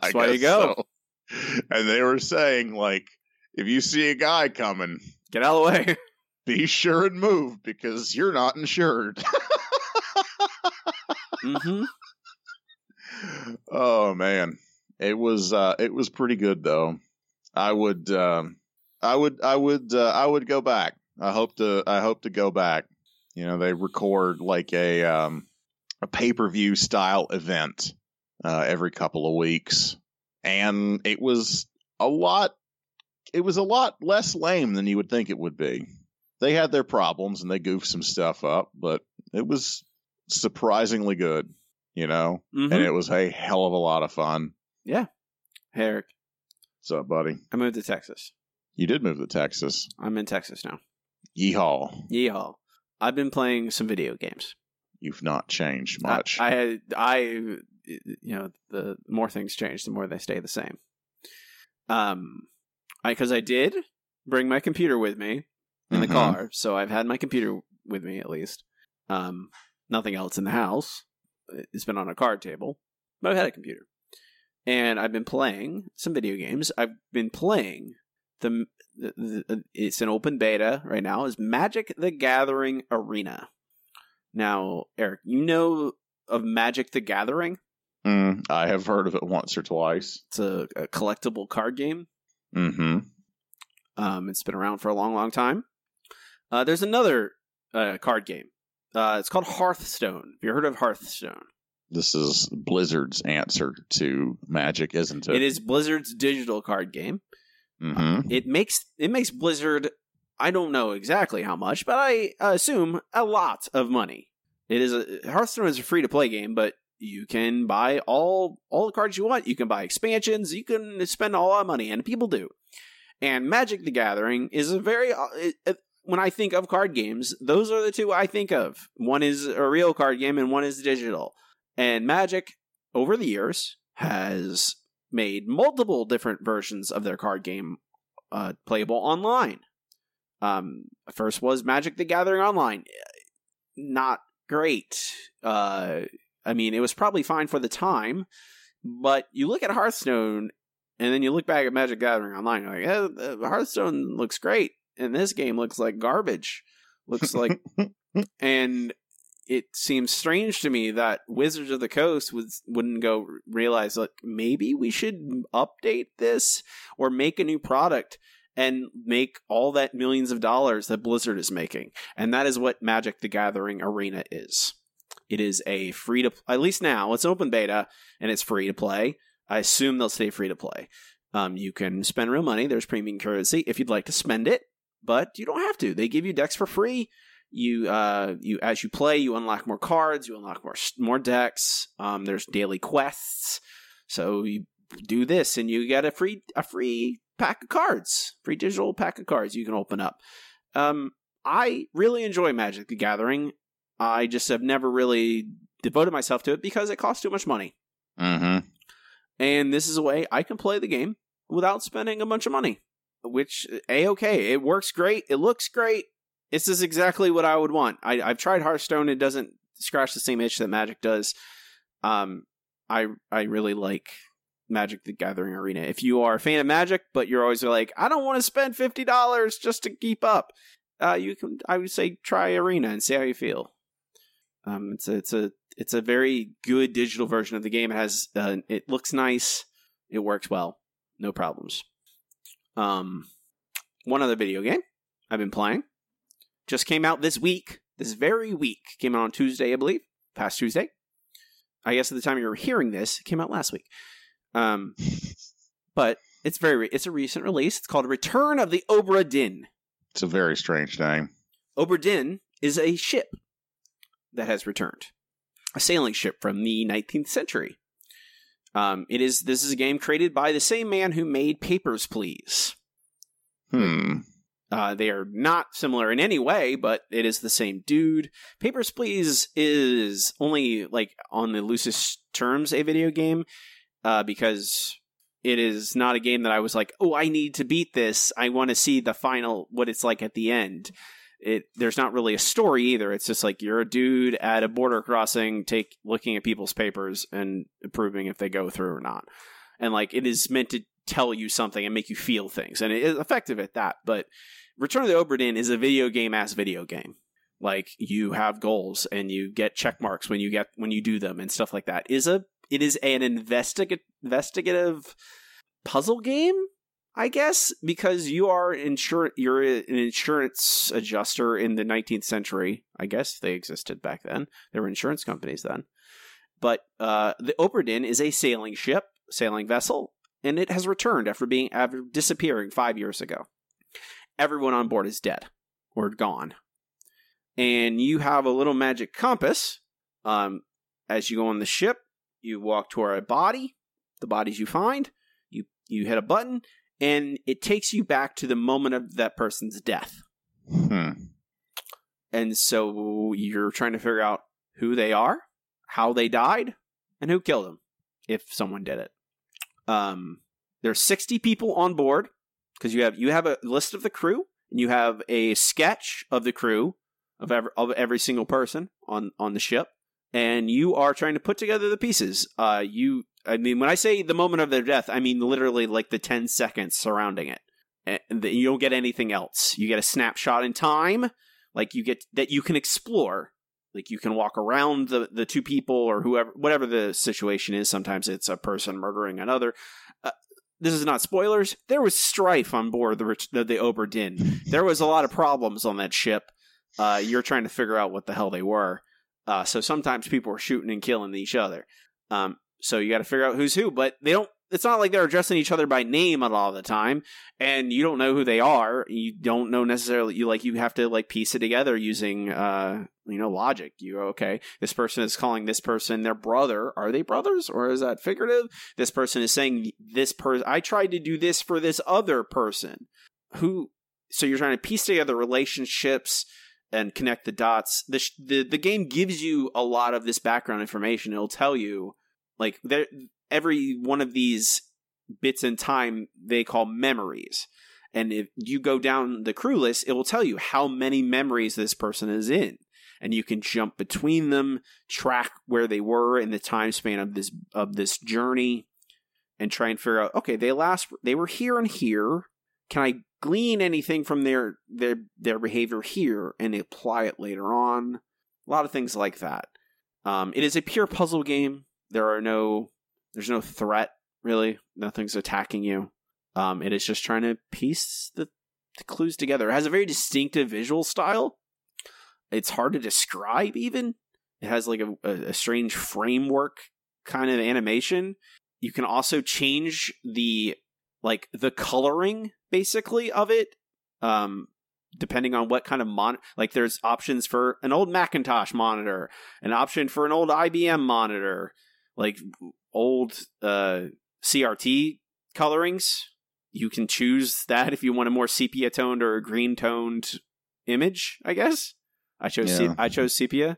That's why you go. So. And they were saying, like, if you see a guy coming, get out of the way. Be sure and move because you're not insured. Mm-hmm. Oh man, it was pretty good though. I would go back. I hope to go back. You know, they record like a pay-per-view style event every couple of weeks, and it was a lot less lame than you would think it would be. They had their problems and they goofed some stuff up, but it was surprisingly good. You know, mm-hmm. And it was a hell of a lot of fun. Yeah. Hey, Eric. What's up, buddy? I moved to Texas. You did move to Texas. I'm in Texas now. Yeehaw. Yeehaw. I've been playing some video games. You've not changed much. The more things change, the more they stay the same. Because I did bring my computer with me in the mm-hmm. car, so I've had my computer with me at least. Nothing else in the house. It's been on a card table, but I've had a computer, and I've been playing some video games. I've been playing it's an open beta right now. It's Magic: The Gathering Arena. Now, Eric, you know of Magic: The Gathering? I have heard of it once or twice. It's a collectible card game. Mm-hmm. It's been around for a long, long time. There's another card game. It's called Hearthstone. Have you heard of Hearthstone? This is Blizzard's answer to Magic, isn't it? It is Blizzard's digital card game. Mm-hmm. It makes Blizzard, I don't know exactly how much, but I assume a lot of money. Hearthstone is a free-to-play game, but you can buy all the cards you want. You can buy expansions. You can spend all our money, and people do. And Magic: The Gathering is a very... When I think of card games, those are the two I think of. One is a real card game and one is digital. And Magic, over the years, has made multiple different versions of their card game playable online. First was Magic: The Gathering Online. Not great. I mean, it was probably fine for the time, but you look at Hearthstone and then you look back at Magic: Gathering Online, you're like, Hearthstone looks great. And this game looks like garbage. And it seems strange to me that Wizards of the Coast wouldn't go realize, like, maybe we should update this or make a new product and make all that millions of dollars that Blizzard is making. And that is what Magic: The Gathering Arena is. It is a free to, at least now, it's open beta and it's free to play. I assume they'll stay free to play. You can spend real money. There's premium currency if you'd like to spend it, but you don't have to. They give you decks for free. You as you play, you unlock more cards, you unlock more decks. There's daily quests, so you do this and you get a free pack of cards, free digital pack of cards you can open up. I really enjoy Magic: The Gathering. I just have never really devoted myself to it because it costs too much money. Mm-hmm. And this is a way I can play the game without spending a bunch of money, which A-okay. It works great. It looks great. This is exactly what I would want. I've tried Hearthstone. It doesn't scratch the same itch that Magic does. I really like Magic: The Gathering Arena. If you are a fan of Magic, but you're always like, I don't want to spend $50 just to keep up, you can. I would say try Arena and see how you feel. It's a very good digital version of the game. It has it looks nice. It works well. No problems. One other video game I've been playing just came out this week. This very week came out on Tuesday, I believe. Past Tuesday, I guess. At the time you were hearing this, it came out last week. But it's it's a recent release. It's called Return of the Obra Dinn. It's a very strange name. Obra Dinn is a ship that has returned. A sailing ship from the 19th century. This is a game created by the same man who made Papers, Please. They are not similar in any way, but it is the same dude. Papers, Please is only, like, on the loosest terms a video game, because it is not a game that I was like, oh, I need to beat this. I want to see the final, what it's like at the end. There's not really a story either. It's just like you're a dude at a border crossing, looking at people's papers and approving if they go through or not. And like it is meant to tell you something and make you feel things, and it is effective at that. But Return of the Obra Dinn is a video game ass video game. Like you have goals and you get check marks when you do them and stuff like that. It is an investigative puzzle game. I guess because you are you're an insurance adjuster in the 19th century. I guess they existed back then. There were insurance companies then. But the Obra Dinn is a sailing vessel, and it has returned after disappearing 5 years ago. Everyone on board is dead or gone. And you have a little magic compass. As you go on the ship, you walk toward a body. The bodies you find, you hit a button. And it takes you back to the moment of that person's death. And so you're trying to figure out who they are, how they died, and who killed them, if someone did it. There's 60 people on board, because you have a list of the crew, and you have a sketch of the crew, of every single person on the ship, and you are trying to put together the pieces. I mean, when I say the moment of their death, I mean literally like the 10 seconds surrounding it. And you don't get anything else. You get a snapshot in time, like you get that you can explore. Like you can walk around the two people or whoever, whatever the situation is. Sometimes it's a person murdering another. This is not spoilers. There was strife on board the Obra Dinn. There was a lot of problems on that ship. You're trying to figure out what the hell they were. So sometimes people were shooting and killing each other. So you got to figure out who's who, but they don't. It's not like they're addressing each other by name a lot of the time, and you don't know who they are. You don't know necessarily. You have to piece it together using logic. This person is calling this person their brother. Are they brothers, or is that figurative? This person is saying this person. I tried to do this for this other person. Who? So you're trying to piece together relationships and connect the dots. The game gives you a lot of this background information. It'll tell you. Like every one of these bits in time, they call memories. And if you go down the crew list, it will tell you how many memories this person is in. And you can jump between them, track where they were in the time span of this journey, and try and figure out, okay, they were here and here. Can I glean anything from their behavior here and apply it later on? A lot of things like that. It is a pure puzzle game. There's no threat, really. Nothing's attacking you. It is just trying to piece the clues together. It has a very distinctive visual style. It's hard to describe, even. It has like a strange framework kind of animation. You can also change the coloring, basically, of it, depending on what kind of monitor. Like, there's options for an old Macintosh monitor, an option for an old IBM monitor, like old CRT colorings. You can choose that if you want a more sepia-toned or a green-toned image, I guess. I chose sepia.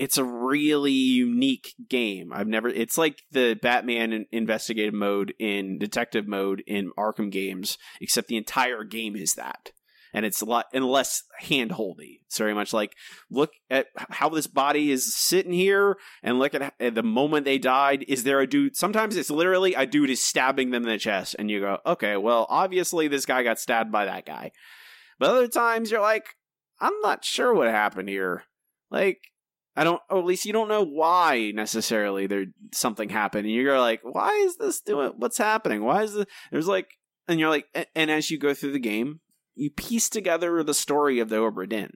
It's a really unique game. It's like the Batman investigative mode in detective mode in Arkham games, except the entire game is that. And it's a lot and less hand-holdy. It's very much like, look at how this body is sitting here and look at the moment they died. Is there a dude? Sometimes it's literally a dude is stabbing them in the chest and you go, okay, well, obviously this guy got stabbed by that guy. But other times you're like, I'm not sure what happened here. Like, at least you don't know why necessarily something happened. And you're like, why is this doing, what's happening? Why is this, and you're like, and as you go through the game, you piece together the story of the Obra Dinn.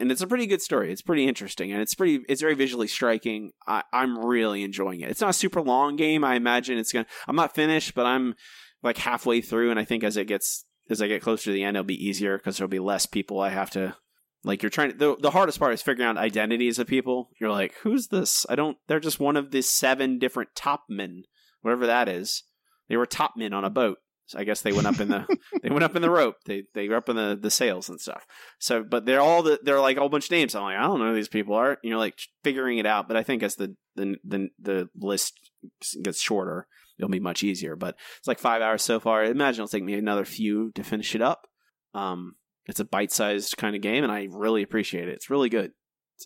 And it's a pretty good story. It's pretty interesting. And it's very visually striking. I'm really enjoying it. It's not a super long game. I imagine I'm not finished, but I'm like halfway through. And I think as I get closer to the end, it'll be easier because there'll be less people I have to, like, you're trying to, the hardest part is figuring out identities of people. You're like, who's this? They're just one of the 7 different top men, whatever that is. They were top men on a boat. So I guess they went up in the, rope. They were up in the sails and stuff. So, but they're like a whole bunch of names. I'm like, I don't know who these people are. And you're like figuring it out. But I think as the list gets shorter, it'll be much easier, but it's like 5 hours so far. I imagine it'll take me another few to finish it up. It's a bite-sized kind of game, and I really appreciate it. It's really good.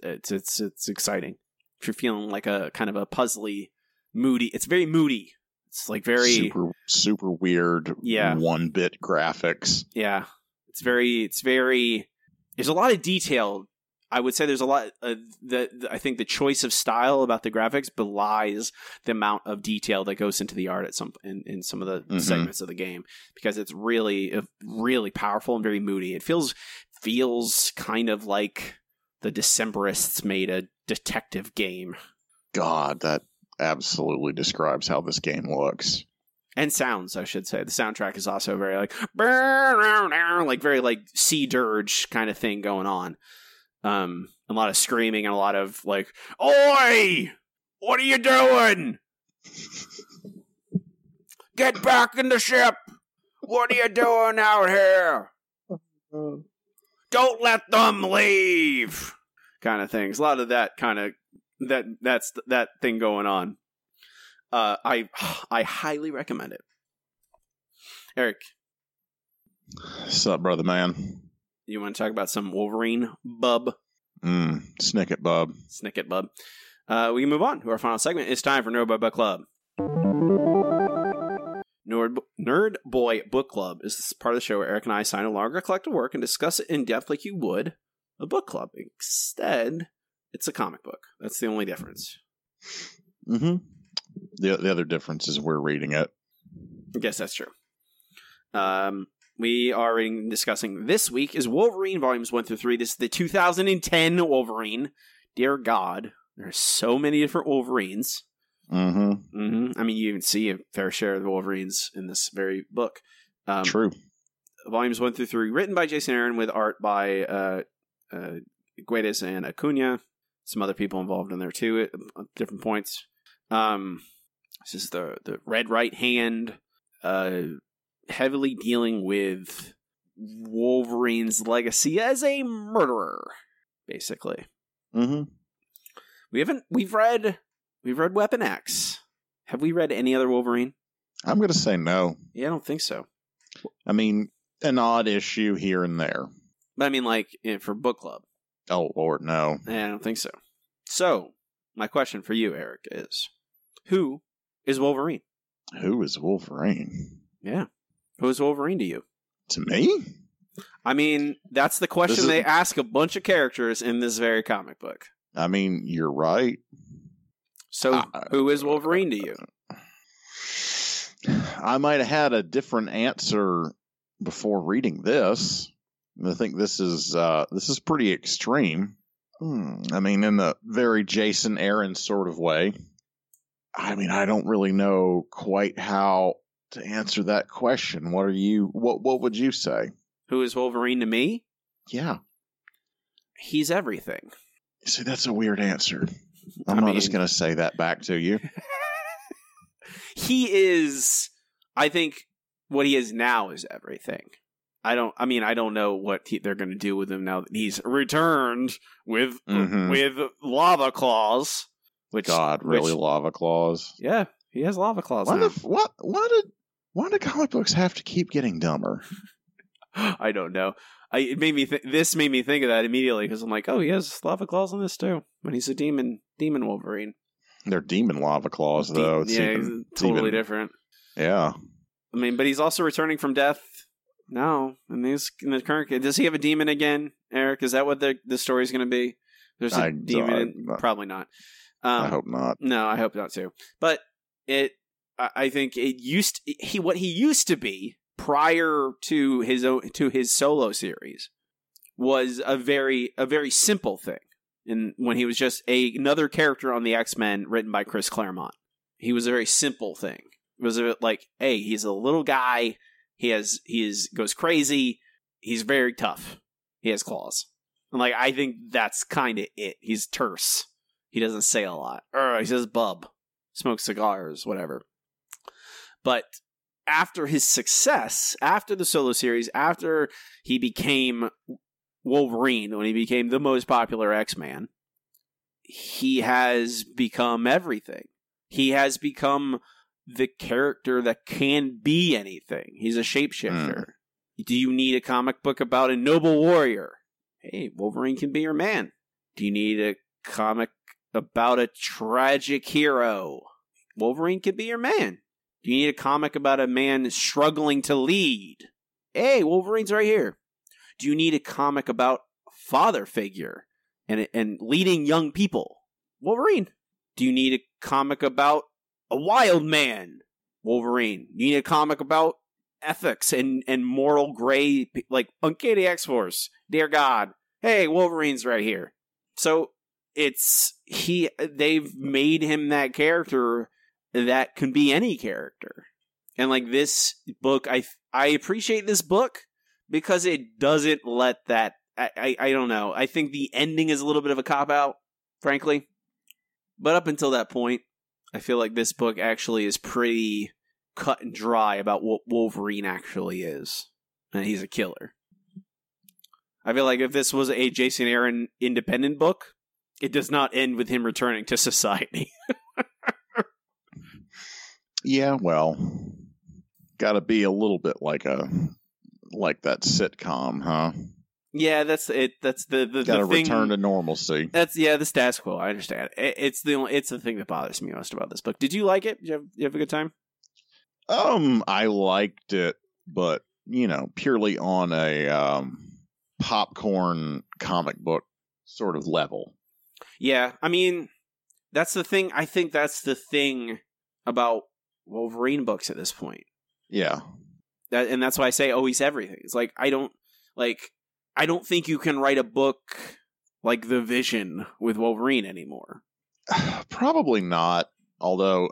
It's exciting. If you're feeling like a kind of a puzzly, moody, it's very moody. It's like very super weird. Yeah. 1-bit graphics. Yeah, it's very. There's a lot of detail. I would say there's a lot I think the choice of style about the graphics belies the amount of detail that goes into the art in some of the segments of the game, because it's really, really powerful and very moody. It feels kind of like the Decemberists made a detective game. God, that absolutely describes how this game looks. And sounds, I should say. The soundtrack is also very very Sea Dirge kind of thing going on. A lot of screaming and a lot of like, "Oi! What are you doing? Get back in the ship! What are you doing out here? Don't let them leave!" kind of things. A lot of that kind of that's that thing going on. I highly recommend it. Eric, what's up, brother man? You want to talk about some Wolverine, bub? Snicket, bub. Snicket, bub. We can move on to our final segment. It's time for Nerd Boy Book Club. Nerd Boy Book Club is this part of the show where Eric and I sign a longer collective work and discuss it in depth like you would a book club. Instead, it's a comic book. That's the only difference. The other difference is we're reading it. I guess that's true. We are discussing this week is Wolverine volumes 1-3. This is the 2010 Wolverine. Dear God, there are so many different Wolverines. I mean, you even see a fair share of the Wolverines in this very book. True. Volumes 1-3, written by Jason Aaron with art by Guedes and Acuna. Some other people involved in there too at different points. This is the Red Right Hand. Heavily dealing with Wolverine's legacy as a murderer, basically. We've read Weapon X. Have we read any other Wolverine? I'm going to say no. Yeah, I don't think so. I mean, an odd issue here and there. But I mean, like, for book club. Oh, Lord, no. Yeah, I don't think so. So, my question for you, Eric, is, who is Wolverine? Who is Wolverine? Yeah. Who's Wolverine to you? To me? I mean, that's the question they ask a bunch of characters in this very comic book. I mean, you're right. So who is Wolverine to you? I might have had a different answer before reading this. I think this is pretty extreme. I mean, in the very Jason Aaron sort of way. I mean, I don't really know quite how to answer that question. What are you? What would you say? Who is Wolverine to me? Yeah. He's everything. See, that's a weird answer. I mean, just going to say that back to you. He is, I think what he is now is everything. I don't know what they're going to do with him now that he's returned with Lava Claws. Lava Claws? Yeah, he has Lava Claws now. Why do comic books have to keep getting dumber? I don't know. This made me think of that immediately because I'm like, oh, he has Lava Claws in this too. But he's a demon Wolverine. They're demon Lava Claws, though. It's totally different. Yeah. I mean, but he's also returning from death now. Does he have a demon again, Eric? Is that what the story's going to be? There's a demon? Probably not. I hope not. No, I hope not too. But what he used to be prior to his solo series was a very simple thing. And when he was just another character on the X-Men written by Chris Claremont, he was a very simple thing. It was a bit like, hey, he's a little guy. He goes crazy. He's very tough. He has claws. And like, I think that's kind of it. He's terse. He doesn't say a lot. He says bub, smokes cigars, whatever. But after his success, after the solo series, after he became Wolverine, when he became the most popular X-Man, he has become everything. He has become the character that can be anything. He's a shapeshifter. Do you need a comic book about a noble warrior? Hey, Wolverine can be your man. Do you need a comic about a tragic hero? Wolverine could be your man. Do you need a comic about a man struggling to lead? Hey, Wolverine's right here. Do you need a comic about father figure and leading young people? Wolverine. Do you need a comic about a wild man? Wolverine. You need a comic about ethics and moral gray, like Uncanny X-Force. Dear God. Hey, Wolverine's right here. So they've made him that character that can be any character. And like this book, I appreciate this book because it doesn't let that, I don't know. I think the ending is a little bit of a cop-out, frankly. But up until that point, I feel like this book actually is pretty cut and dry about what Wolverine actually is. And he's a killer. I feel like if this was a Jason Aaron independent book, it does not end with him returning to society. Yeah, well, gotta be a little bit like that sitcom, huh? Yeah, that's it. That's the gotta the return to normalcy. That's the status quo. I understand. It's the thing that bothers me most about this book. Did you like it? Did you have a good time? I liked it, but you know, purely on a popcorn comic book sort of level. Yeah, I mean, that's the thing. I think that's the thing about Wolverine books at this point. Yeah. And that's why I say, he's everything. It's like, I don't think you can write a book like The Vision with Wolverine anymore. Probably not. Although,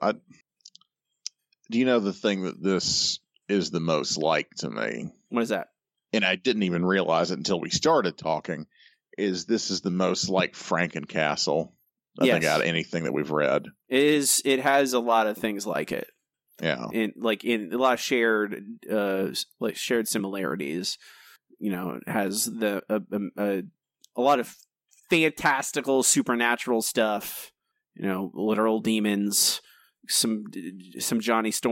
do you know the thing that this is the most like to me? What is that? And I didn't even realize it until we started talking. This is the most like Frankencastle I think out of anything that we've read. It has a lot of things like it. Yeah. In a lot of shared similarities. You know, it has a lot of fantastical supernatural stuff, you know, literal demons, some Johnny Cage.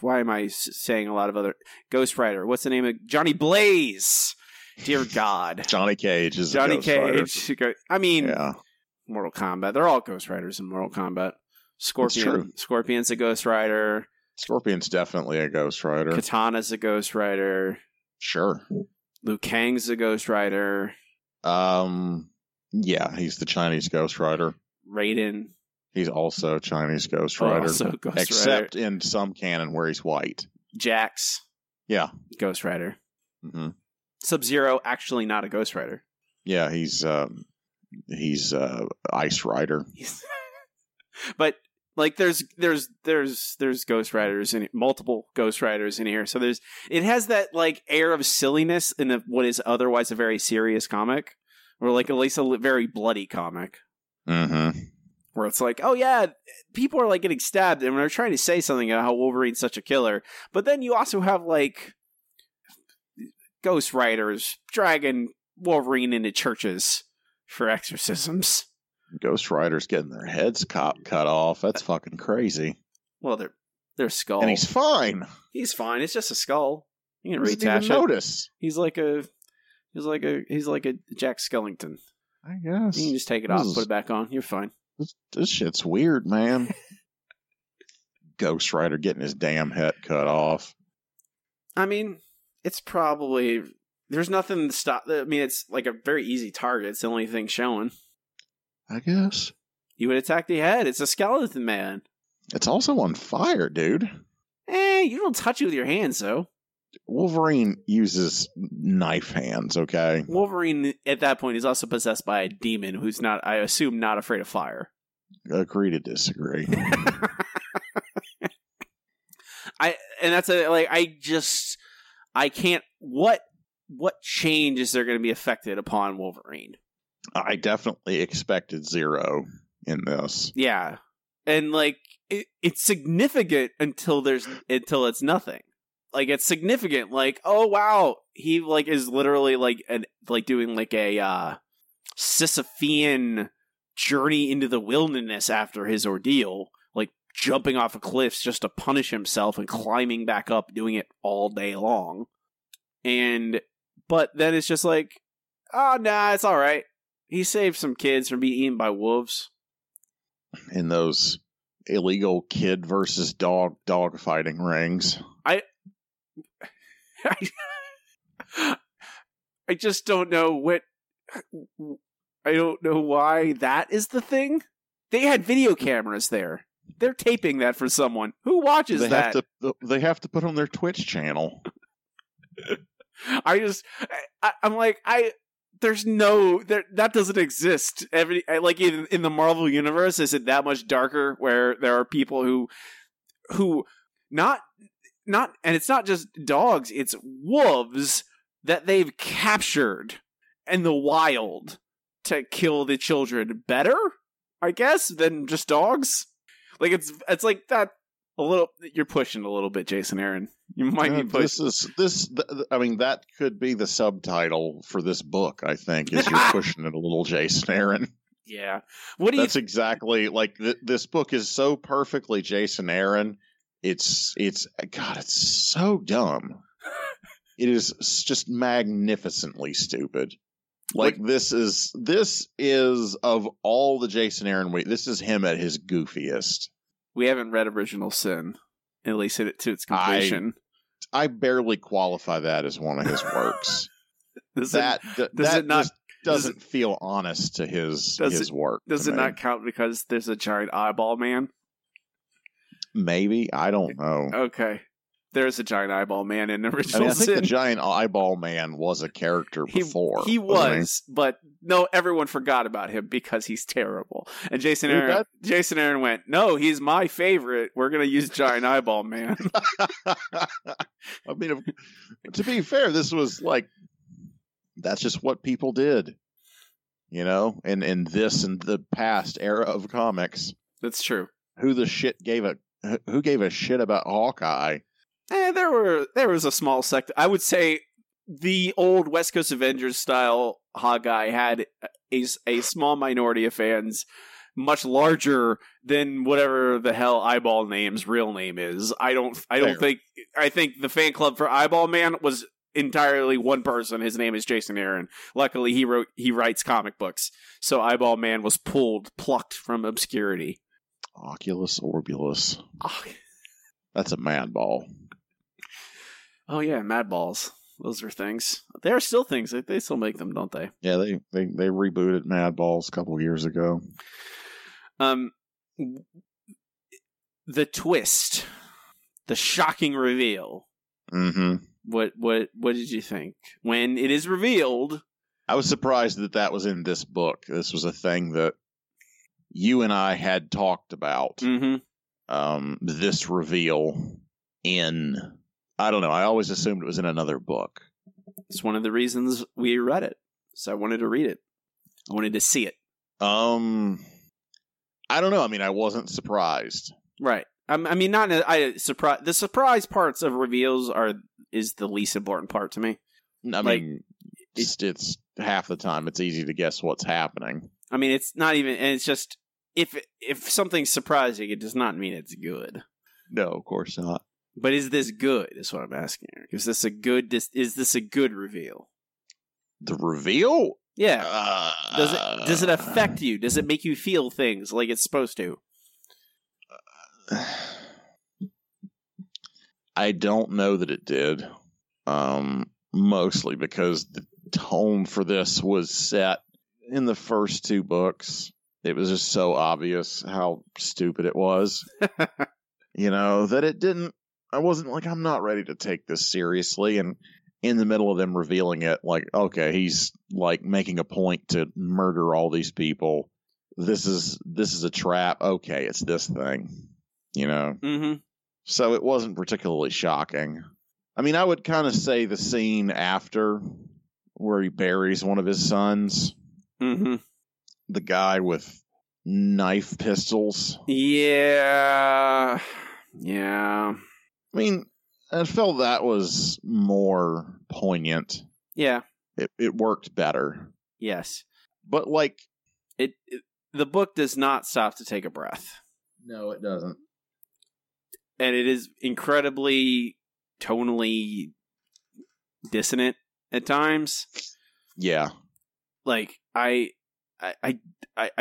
Why am I saying a lot of other Ghost Rider? What's the name of Johnny Blaze? Dear God. Johnny Cage is Johnny Cage. Rider. I mean, yeah. Mortal Kombat. They're all Ghost Riders in Mortal Kombat. Scorpion's a Ghost Rider. Scorpion's definitely a Ghost Rider. Katana's a Ghost Rider. Sure. Liu Kang's a Ghost Rider. Yeah, he's the Chinese Ghost Rider. Raiden. He's also Chinese Ghost Rider. Also Ghost Rider. Except in some canon where he's white. Jax. Yeah. Ghost Rider. Mm-hmm. Sub-Zero, actually not a Ghost Rider. Yeah, he's Ice Rider. But like there's Ghost Riders and multiple Ghost Riders in here. So it has that like air of silliness in what is otherwise a very serious comic, or like at least a very bloody comic. Mm-hmm. Where it's like, oh yeah, people are like getting stabbed and they're trying to say something about how Wolverine's such a killer. But then you also have like Ghost Riders dragging Wolverine into churches for exorcisms. Ghost Riders getting their heads cut off. That's fucking crazy. Well, their skull. And he's fine. He's fine. It's just a skull. You can reattach it. Notice. He's like a Jack Skellington, I guess. You can just take it off, put it back on. You're fine. This shit's weird, man. Ghost Rider getting his damn head cut off. I mean, it's probably there's nothing to stop. I mean, it's like a very easy target. It's the only thing showing. I guess. You would attack the head. It's a skeleton man. It's also on fire, dude. You don't touch it with your hands, though. Wolverine uses knife hands, okay? Wolverine, at that point, is also possessed by a demon who's not, I assume, not afraid of fire. Agree to disagree. What change is there going to be affected upon Wolverine? I definitely expected zero in this. Yeah. And like it's significant until it's nothing. Like it's significant. Like, oh wow, he like is literally like an like doing like a Sisyphean journey into the wilderness after his ordeal, like jumping off of cliffs just to punish himself and climbing back up, doing it all day long. But then it's just like, oh nah, it's all right. He saved some kids from being eaten by wolves. In those illegal kid versus dog fighting rings. I just don't know what. I don't know why that is the thing. They had video cameras there. They're taping that for someone. Who watches that? They have to put on their Twitch channel. I'm like. There's no... That doesn't exist. Like, in the Marvel Universe, is it that much darker where there are people who not... And it's not just dogs, it's wolves that they've captured in the wild to kill the children better, I guess, than just dogs. Like, it's like that... A little, you're pushing a little bit, Jason Aaron. You might be pushing. That could be the subtitle for this book, I think, is you're pushing it a little, Jason Aaron. Yeah. That's exactly, like, this book is so perfectly Jason Aaron. God, it's so dumb. It is just magnificently stupid. Like, this is of all the Jason Aaron, this is him at his goofiest. We haven't read Original Sin, at least to its completion. I barely qualify that as one of his works. Doesn't feel honest to his work. Does it not count because there's a giant eyeball man? Maybe. I don't know. Okay. There's a giant eyeball man in Original Sin. I think the giant eyeball man was a character before. He was, but no, everyone forgot about him because he's terrible. And Jason Aaron went, no, he's my favorite. We're going to use giant eyeball man. I mean, to be fair, this was like, that's just what people did, you know, in the past era of comics. That's true. Who gave a shit about Hawkeye? There was a small sector. I would say the old West Coast Avengers style Hawkeye had a small minority of fans, much larger than whatever the hell Eyeball Man's real name is. I think the fan club for Eyeball Man was entirely one person. His name is Jason Aaron. Luckily, he writes comic books, so Eyeball Man was plucked from obscurity. Oculus Orbulus. That's a mad ball. Oh, yeah, mad balls. Those are things. They are still things. They still make them, don't they? Yeah, they rebooted Mad Balls a couple of years ago. The twist, the shocking reveal. Mm-hmm. What did you think when it is revealed? I was surprised that was in this book. This was a thing that you and I had talked about. Mm-hmm. This reveal in, I don't know. I always assumed it was in another book. It's one of the reasons we read it. So I wanted to read it. I wanted to see it. I don't know. I mean, I wasn't surprised. Right. I mean, not I surprise. The surprise parts of reveals is the least important part to me. I mean, it's half the time it's easy to guess what's happening. I mean, it's not even, and it's just if something's surprising, it does not mean it's good. No, of course not. But is this good? Is what I'm asking. Is this a good reveal? The reveal? Yeah. Does it affect you? Does it make you feel things like it's supposed to? I don't know that it did. Mostly because the tone for this was set in the first two books. It was just so obvious how stupid it was. You know, that it didn't. I wasn't like, I'm not ready to take this seriously. And in the middle of them revealing it, like, okay, he's like making a point to murder all these people. This is a trap. Okay, it's this thing, you know? Mm-hmm. So it wasn't particularly shocking. I mean, I would kind of say the scene after where he buries one of his sons. Mm-hmm. The guy with knife pistols. Yeah. Yeah. I mean, I felt that was more poignant. Yeah. It worked better. Yes. But, like... the book does not stop to take a breath. No, it doesn't. And it is incredibly tonally dissonant at times. Yeah. Like, I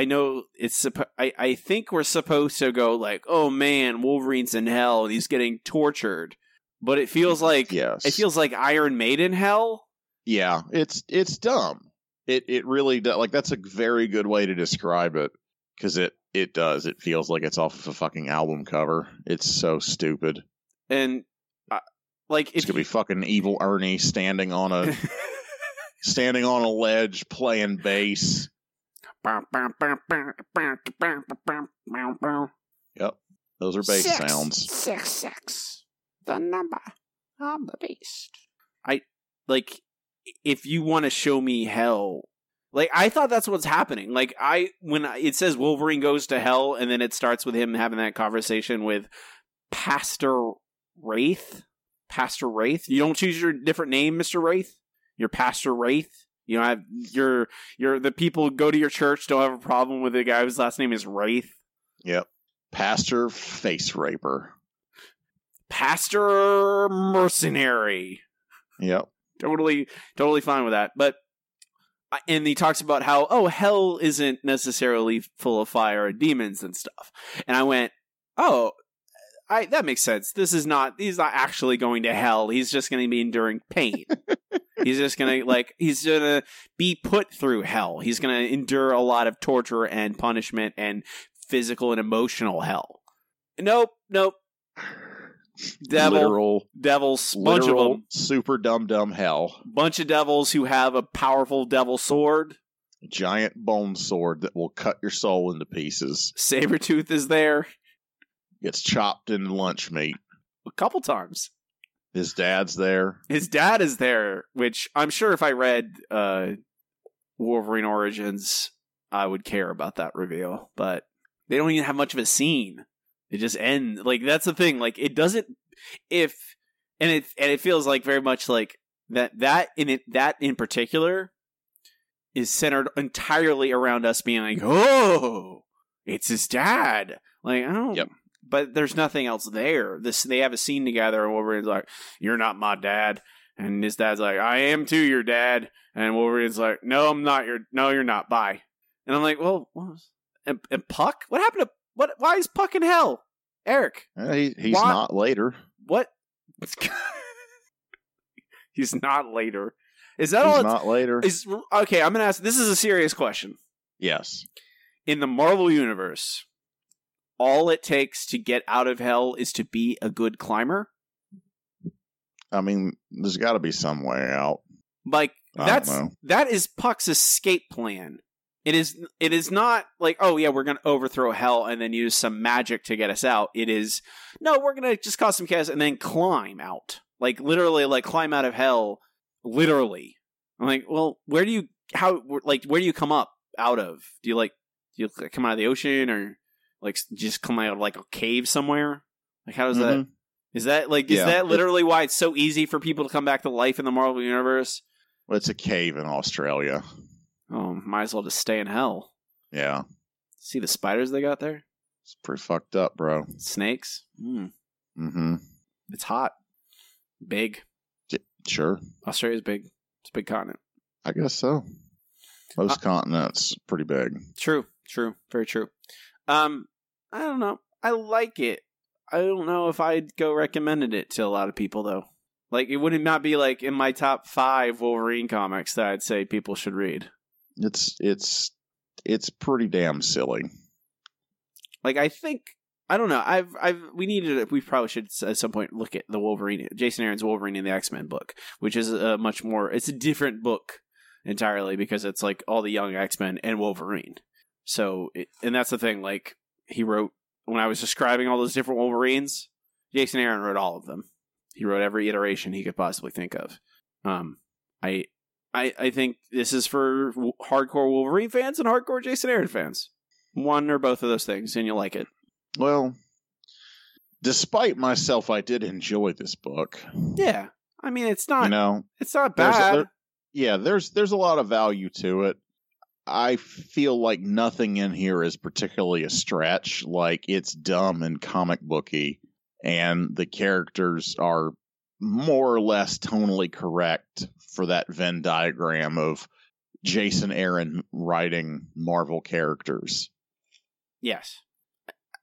know it's. I think we're supposed to go like, oh man, Wolverine's in hell and he's getting tortured, but it feels like It feels like Iron Maiden hell. Yeah, it's dumb. It really does. Like, that's a very good way to describe it because it does. It feels like it's off of a fucking album cover. It's so stupid. And like it's gonna be fucking Evil Ernie standing on a ledge playing bass. Yep, those are bass sounds. 666, the number of the beast. I like if you want to show me hell, like I thought that's what's happening. Like it says Wolverine goes to hell, and then it starts with him having that conversation with Pastor Wraith. Pastor Wraith, you don't choose your different name, Mr. Wraith. You're Pastor Wraith. You know, the people who go to your church don't have a problem with a guy whose last name is Wraith. Yep. Pastor Face Raper. Pastor Mercenary. Yep. Totally fine with that. But, and he talks about how, hell isn't necessarily full of fire or demons and stuff. And I went, that makes sense. He's not actually going to hell. He's just going to be enduring pain. He's just going to, he's going to be put through hell. He's going to endure a lot of torture and punishment and physical and emotional hell. Nope. Devils. Bunch of them. Super dumb hell. Bunch of devils who have a powerful devil sword. Giant bone sword that will cut your soul into pieces. Sabretooth is there. Gets chopped into lunch meat. A couple times. His dad's there. His dad is there, which I'm sure if I read Wolverine Origins, I would care about that reveal. But they don't even have much of a scene. It just ends. Like, that's the thing. Like, it doesn't... And it feels like very much like that in particular is centered entirely around us being like, oh, it's his dad. Like, I don't... Yep. But there's nothing else there. They have a scene together, and Wolverine's like, "You're not my dad," and his dad's like, "I am too, your dad." And Wolverine's like, "No, I'm not your. No, you're not. Bye." And I'm like, "Well, what was... and Puck? What happened to what? Why is Puck in hell? Eric. He's not later. What? He's not later. Is that all? He's not later. Okay, I'm going to ask. This is a serious question. Yes. In the Marvel Universe, all it takes to get out of hell is to be a good climber? I mean, there's got to be some way out. Like, that is Puck's escape plan. It is not like, oh yeah, we're going to overthrow hell and then use some magic to get us out. It is, no, we're going to just cause some chaos and then climb out. Like, literally, like, climb out of hell, literally. I'm like, well, where do you come up out of? Do you come out of the ocean or, like, just come out of, like, a cave somewhere? Like, how does that... Is that literally why it's so easy for people to come back to life in the Marvel Universe? Well, it's a cave in Australia. Oh, might as well just stay in hell. Yeah. See the spiders they got there? It's pretty fucked up, bro. Snakes? Mm-hmm. It's hot. Big. Sure. Australia's big. It's a big continent. I guess so. Most continents, pretty big. True. Very true. I don't know. I like it. I don't know if I'd go recommended it to a lot of people, though. Like, it would not be, like, in my top 5 Wolverine comics that I'd say people should read. It's pretty damn silly. Like, I think, I don't know. We probably should at some point look at the Wolverine, Jason Aaron's Wolverine and the X-Men book, which is a much more, it's a different book entirely because it's, like, all the young X-Men and Wolverine. So, and that's the thing, like, he wrote, when I was describing all those different Wolverines, Jason Aaron wrote all of them. He wrote every iteration he could possibly think of. I think this is for hardcore Wolverine fans and hardcore Jason Aaron fans. One or both of those things, and you'll like it. Well, despite myself, I did enjoy this book. Yeah, I mean, it's not. You know, it's not bad. There's a lot of value to it. I feel like nothing in here is particularly a stretch. Like, it's dumb and comic booky, and the characters are more or less tonally correct for that Venn diagram of Jason Aaron writing Marvel characters. Yes.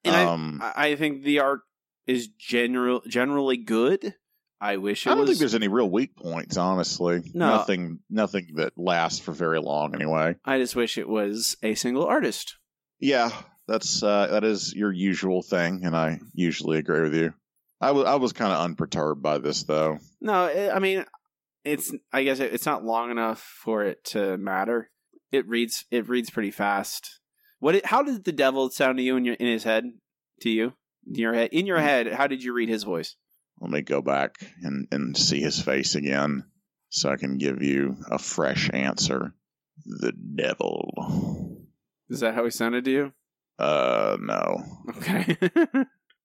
And I think the art is generally good. I wish I don't think there's any real weak points, honestly. No. Nothing that lasts for very long, anyway. I just wish it was a single artist. Yeah, that is your usual thing, and I usually agree with you. I was kind of unperturbed by this, though. No, I guess it's not long enough for it to matter. It reads pretty fast. How did the devil sound to you in his head? To you, in your head? In your head, how did you read his voice? Let me go back and see his face again so I can give you a fresh answer. The devil. Is that how he sounded to you? No. Okay.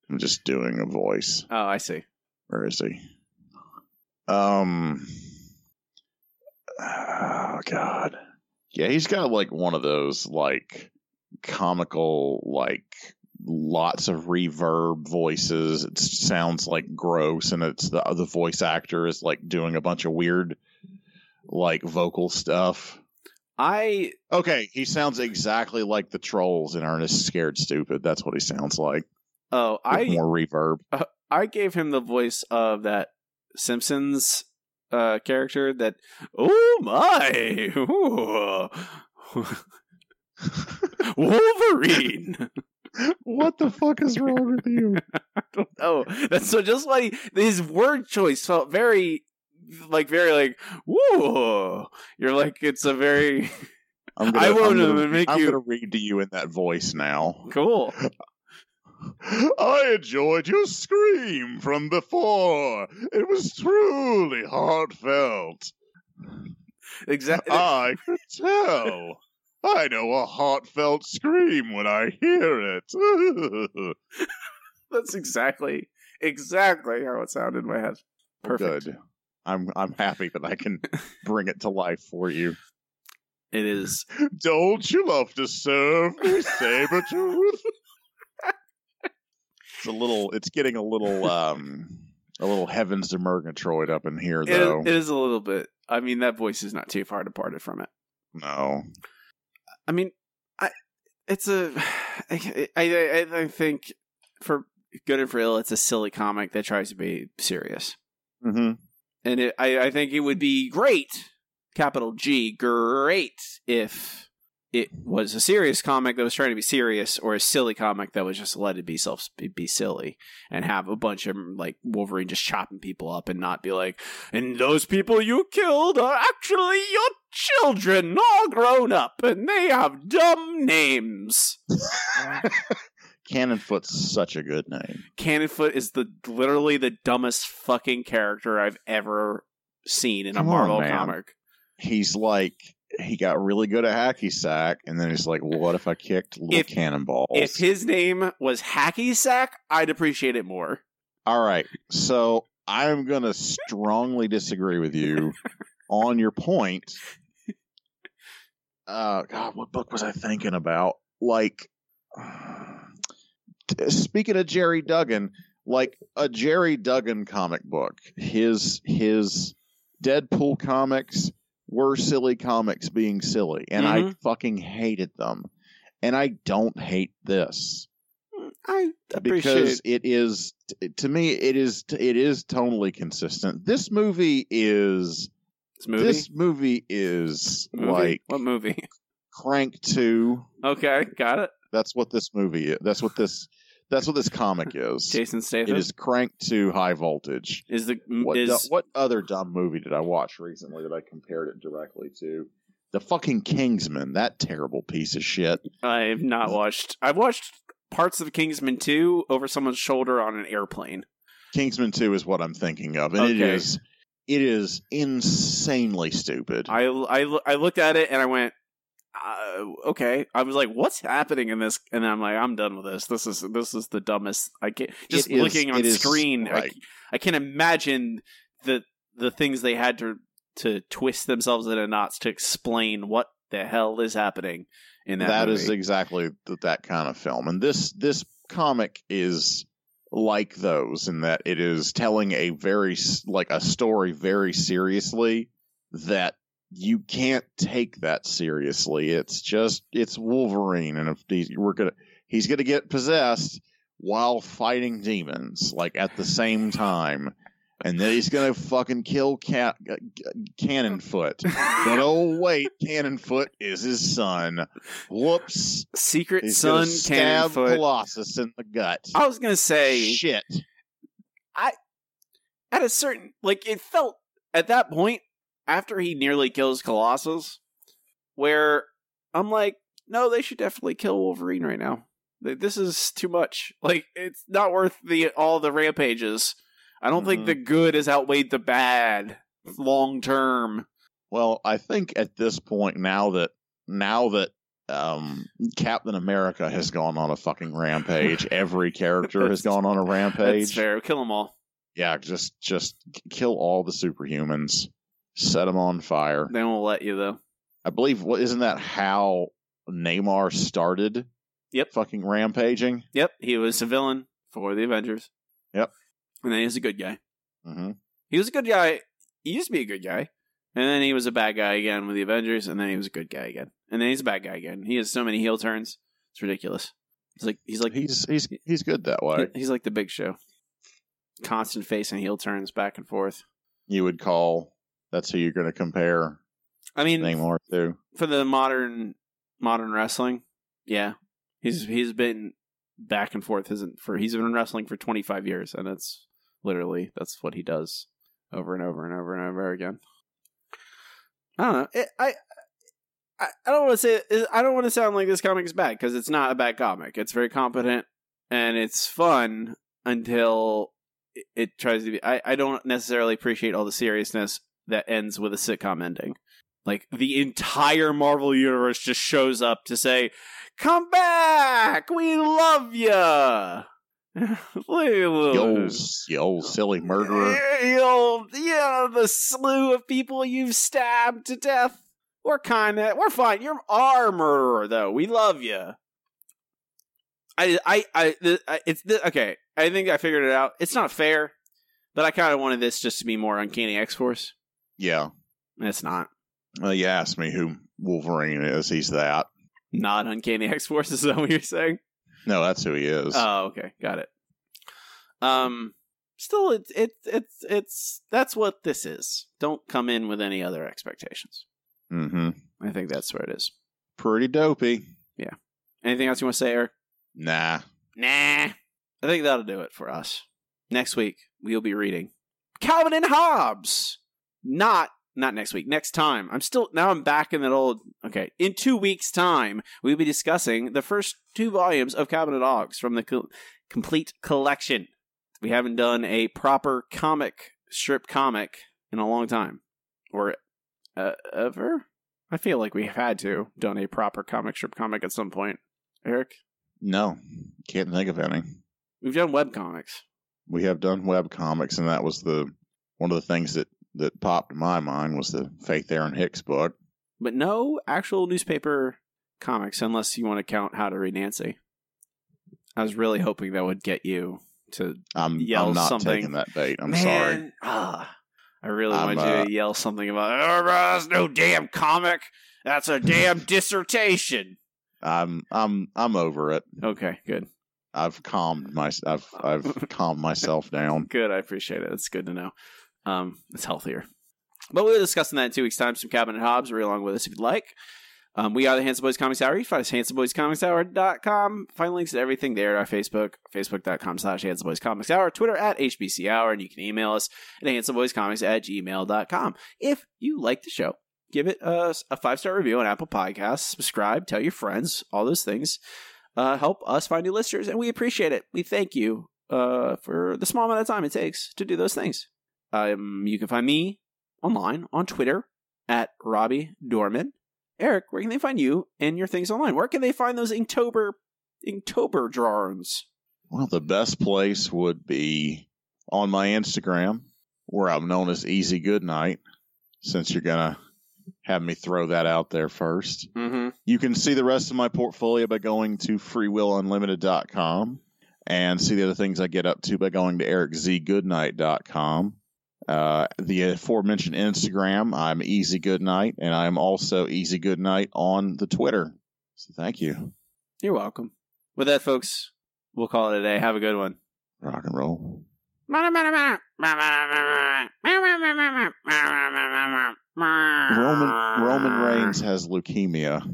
I'm just doing a voice. Oh, I see. Where is he? Oh, God. Yeah, he's got, like, one of those, like, comical, like... lots of reverb voices. It sounds like gross, and it's the voice actor is like doing a bunch of weird, like, vocal stuff. He sounds exactly like the trolls in Ernest Scared Stupid. That's what he sounds like. Oh, more reverb. I gave him the voice of that Simpsons character. That oh my Wolverine. What the fuck is wrong with you? I don't know. That's so just like his word choice felt very like whoa. You're like it's a very. I'm gonna read to you in that voice now. Cool. I enjoyed your scream from before. It was truly heartfelt. Exactly. I could tell. I know a heartfelt scream when I hear it. That's exactly how it sounded in my head. Perfect. Good. I'm happy that I can bring it to life for you. It is. Don't you love to serve me, Sabretooth? It's getting a little Heavens to Murgatroyd up in here, though. It is a little bit. I mean, that voice is not too far departed from it. No. I mean, I think for good and for ill, it's a silly comic that tries to be serious. Mm-hmm. And I think it would be great, capital G, great, if it was a serious comic that was trying to be serious, or a silly comic that was just let it be silly and have a bunch of like Wolverine just chopping people up and not be like, and those people you killed are actually your children, all grown up, and they have dumb names. Cannonfoot's such a good name. Cannonfoot is literally the dumbest fucking character I've ever seen in a Marvel comic. He's like, he got really good at hacky sack, and then he's like, well, what if I kicked little cannonballs? If his name was hacky sack, I'd appreciate it more. All right, so I'm going to strongly disagree with you on your point. God, what book was I thinking about? Like, speaking of Jerry Duggan, like a Jerry Duggan comic book, his Deadpool comics were silly comics being silly, and I fucking hated them. And I don't hate this. I appreciate because it is, to me, it is tonally consistent. This movie is like, what movie? Crank 2. Okay, got it. That's what this movie is. That's what this comic is. Jason Statham. It is Crank 2 High Voltage. What other dumb movie did I watch recently that I compared it directly to? The fucking Kingsman, that terrible piece of shit. I've not watched. I've watched parts of Kingsman 2 over someone's shoulder on an airplane. Kingsman 2 is what I'm thinking of, and okay. It is insanely stupid. I looked at it and I went, okay, I was like, what's happening in this? And I'm like, I'm done with this. This is the dumbest. I can't just looking on screen. Right. I can't imagine the things they had to twist themselves into knots to explain what the hell is happening in that movie. Is exactly that kind of film. And this comic is like those in that it is telling a very like a story very seriously that you can't take that seriously. It's Wolverine, and he's gonna get possessed while fighting demons, like at the same time, and then he's gonna fucking kill Cannonfoot. But oh wait, Cannonfoot is his son. Whoops! Secret he's son stab Cannonfoot. Colossus in the gut. I was gonna say shit. It felt at that point, after he nearly kills Colossus, where I'm like, no, they should definitely kill Wolverine right now. This is too much. Like, it's not worth all the rampages. I don't think the good has outweighed the bad long term. Well, I think at this point now that Captain America has gone on a fucking rampage, every character has gone on a rampage. That's fair. Kill them all. Yeah, just kill all the superhumans. Set them on fire. They won't let you, though. I believe, isn't that how Namor started? Yep. Fucking rampaging? Yep. He was a villain for the Avengers. Yep. And then he was a good guy. Mm-hmm. He was a good guy. He used to be a good guy. And then he was a bad guy again with the Avengers. And then he was a good guy again. And then he's a bad guy again. He has so many heel turns. It's ridiculous. He's good that way. He's like the Big Show. Constant face and heel turns back and forth. You would call... That's who you're going to compare. I mean, Namor to for the modern wrestling. Yeah, he's been back and forth. He's been wrestling for 25 years, and that's what he does over and over and over and over again. I don't know. I don't want to sound like this comic is bad, because it's not a bad comic. It's very competent and it's fun until it tries to be. I don't necessarily appreciate all the seriousness that ends with a sitcom ending. Like, the entire Marvel universe just shows up to say, come back! We love ya! You old silly murderer. Yeah, the slew of people you've stabbed to death. We're fine. You're our murderer, though. We love ya. Okay, I think I figured it out. It's not fair, but I kind of wanted this just to be more Uncanny X-Force. Yeah. It's not. Well, you asked me who Wolverine is. He's that. Not Uncanny X-Force, is that what you're saying? No, that's who he is. Oh, okay. Got it. Still, it's that's what this is. Don't come in with any other expectations. Mm-hmm. I think that's where it is. Pretty dopey. Yeah. Anything else you want to say, Eric? Nah. I think that'll do it for us. Next week, we'll be reading Calvin and Hobbes. Not next week. Next time. I'm back in that old... Okay. In 2 weeks' time, we'll be discussing the first 2 volumes of Calvin and Hobbes from the complete collection. We haven't done a proper strip comic in a long time. Or ever? I feel like we had to done a proper strip comic at some point. Eric? No. Can't think of any. We've done webcomics. We have done webcomics, and that was one of the things that popped in my mind was the Faith Aaron Hicks book. But no actual newspaper comics, unless you want to count How to Read Nancy. I was really hoping that would get you to yell something. I'm not taking that bait. I'm sorry. I really wanted you to yell something about, that's no damn comic. That's a damn dissertation. I'm over it. Okay, good. I've calmed myself down. Good, I appreciate it. It's good to know. It's healthier. But we'll be discussing that in 2 weeks' time. Some Calvin and Hobbes. Read along with us if you'd like. We are the Handsome Boys Comics Hour. You can find us at handsomeboyscomicshour.com. Find links to everything there at our Facebook, facebook.com/handsomeboyscomicshour, Twitter at HBCHour, and you can email us at handsomeboyscomics@gmail.com. If you like the show, give it a 5-star review on Apple Podcasts, subscribe, tell your friends, all those things. Help us find new listeners, and we appreciate it. We thank you for the small amount of time it takes to do those things. You can find me online on Twitter at Robbie Dorman. Eric, where can they find you and your things online? Where can they find those Inktober drawings? Well, the best place would be on my Instagram, where I'm known as Easy Goodnight, since you're going to have me throw that out there first. Mm-hmm. You can see the rest of my portfolio by going to freewillunlimited.com and see the other things I get up to by going to ericzgoodnight.com. The aforementioned Instagram, I'm Easy Goodnight, and I'm also Easy Goodnight on the Twitter. So thank you. You're welcome. With that, folks, we'll call it a day. Have a good one. Rock and roll. Roman Reigns has leukemia.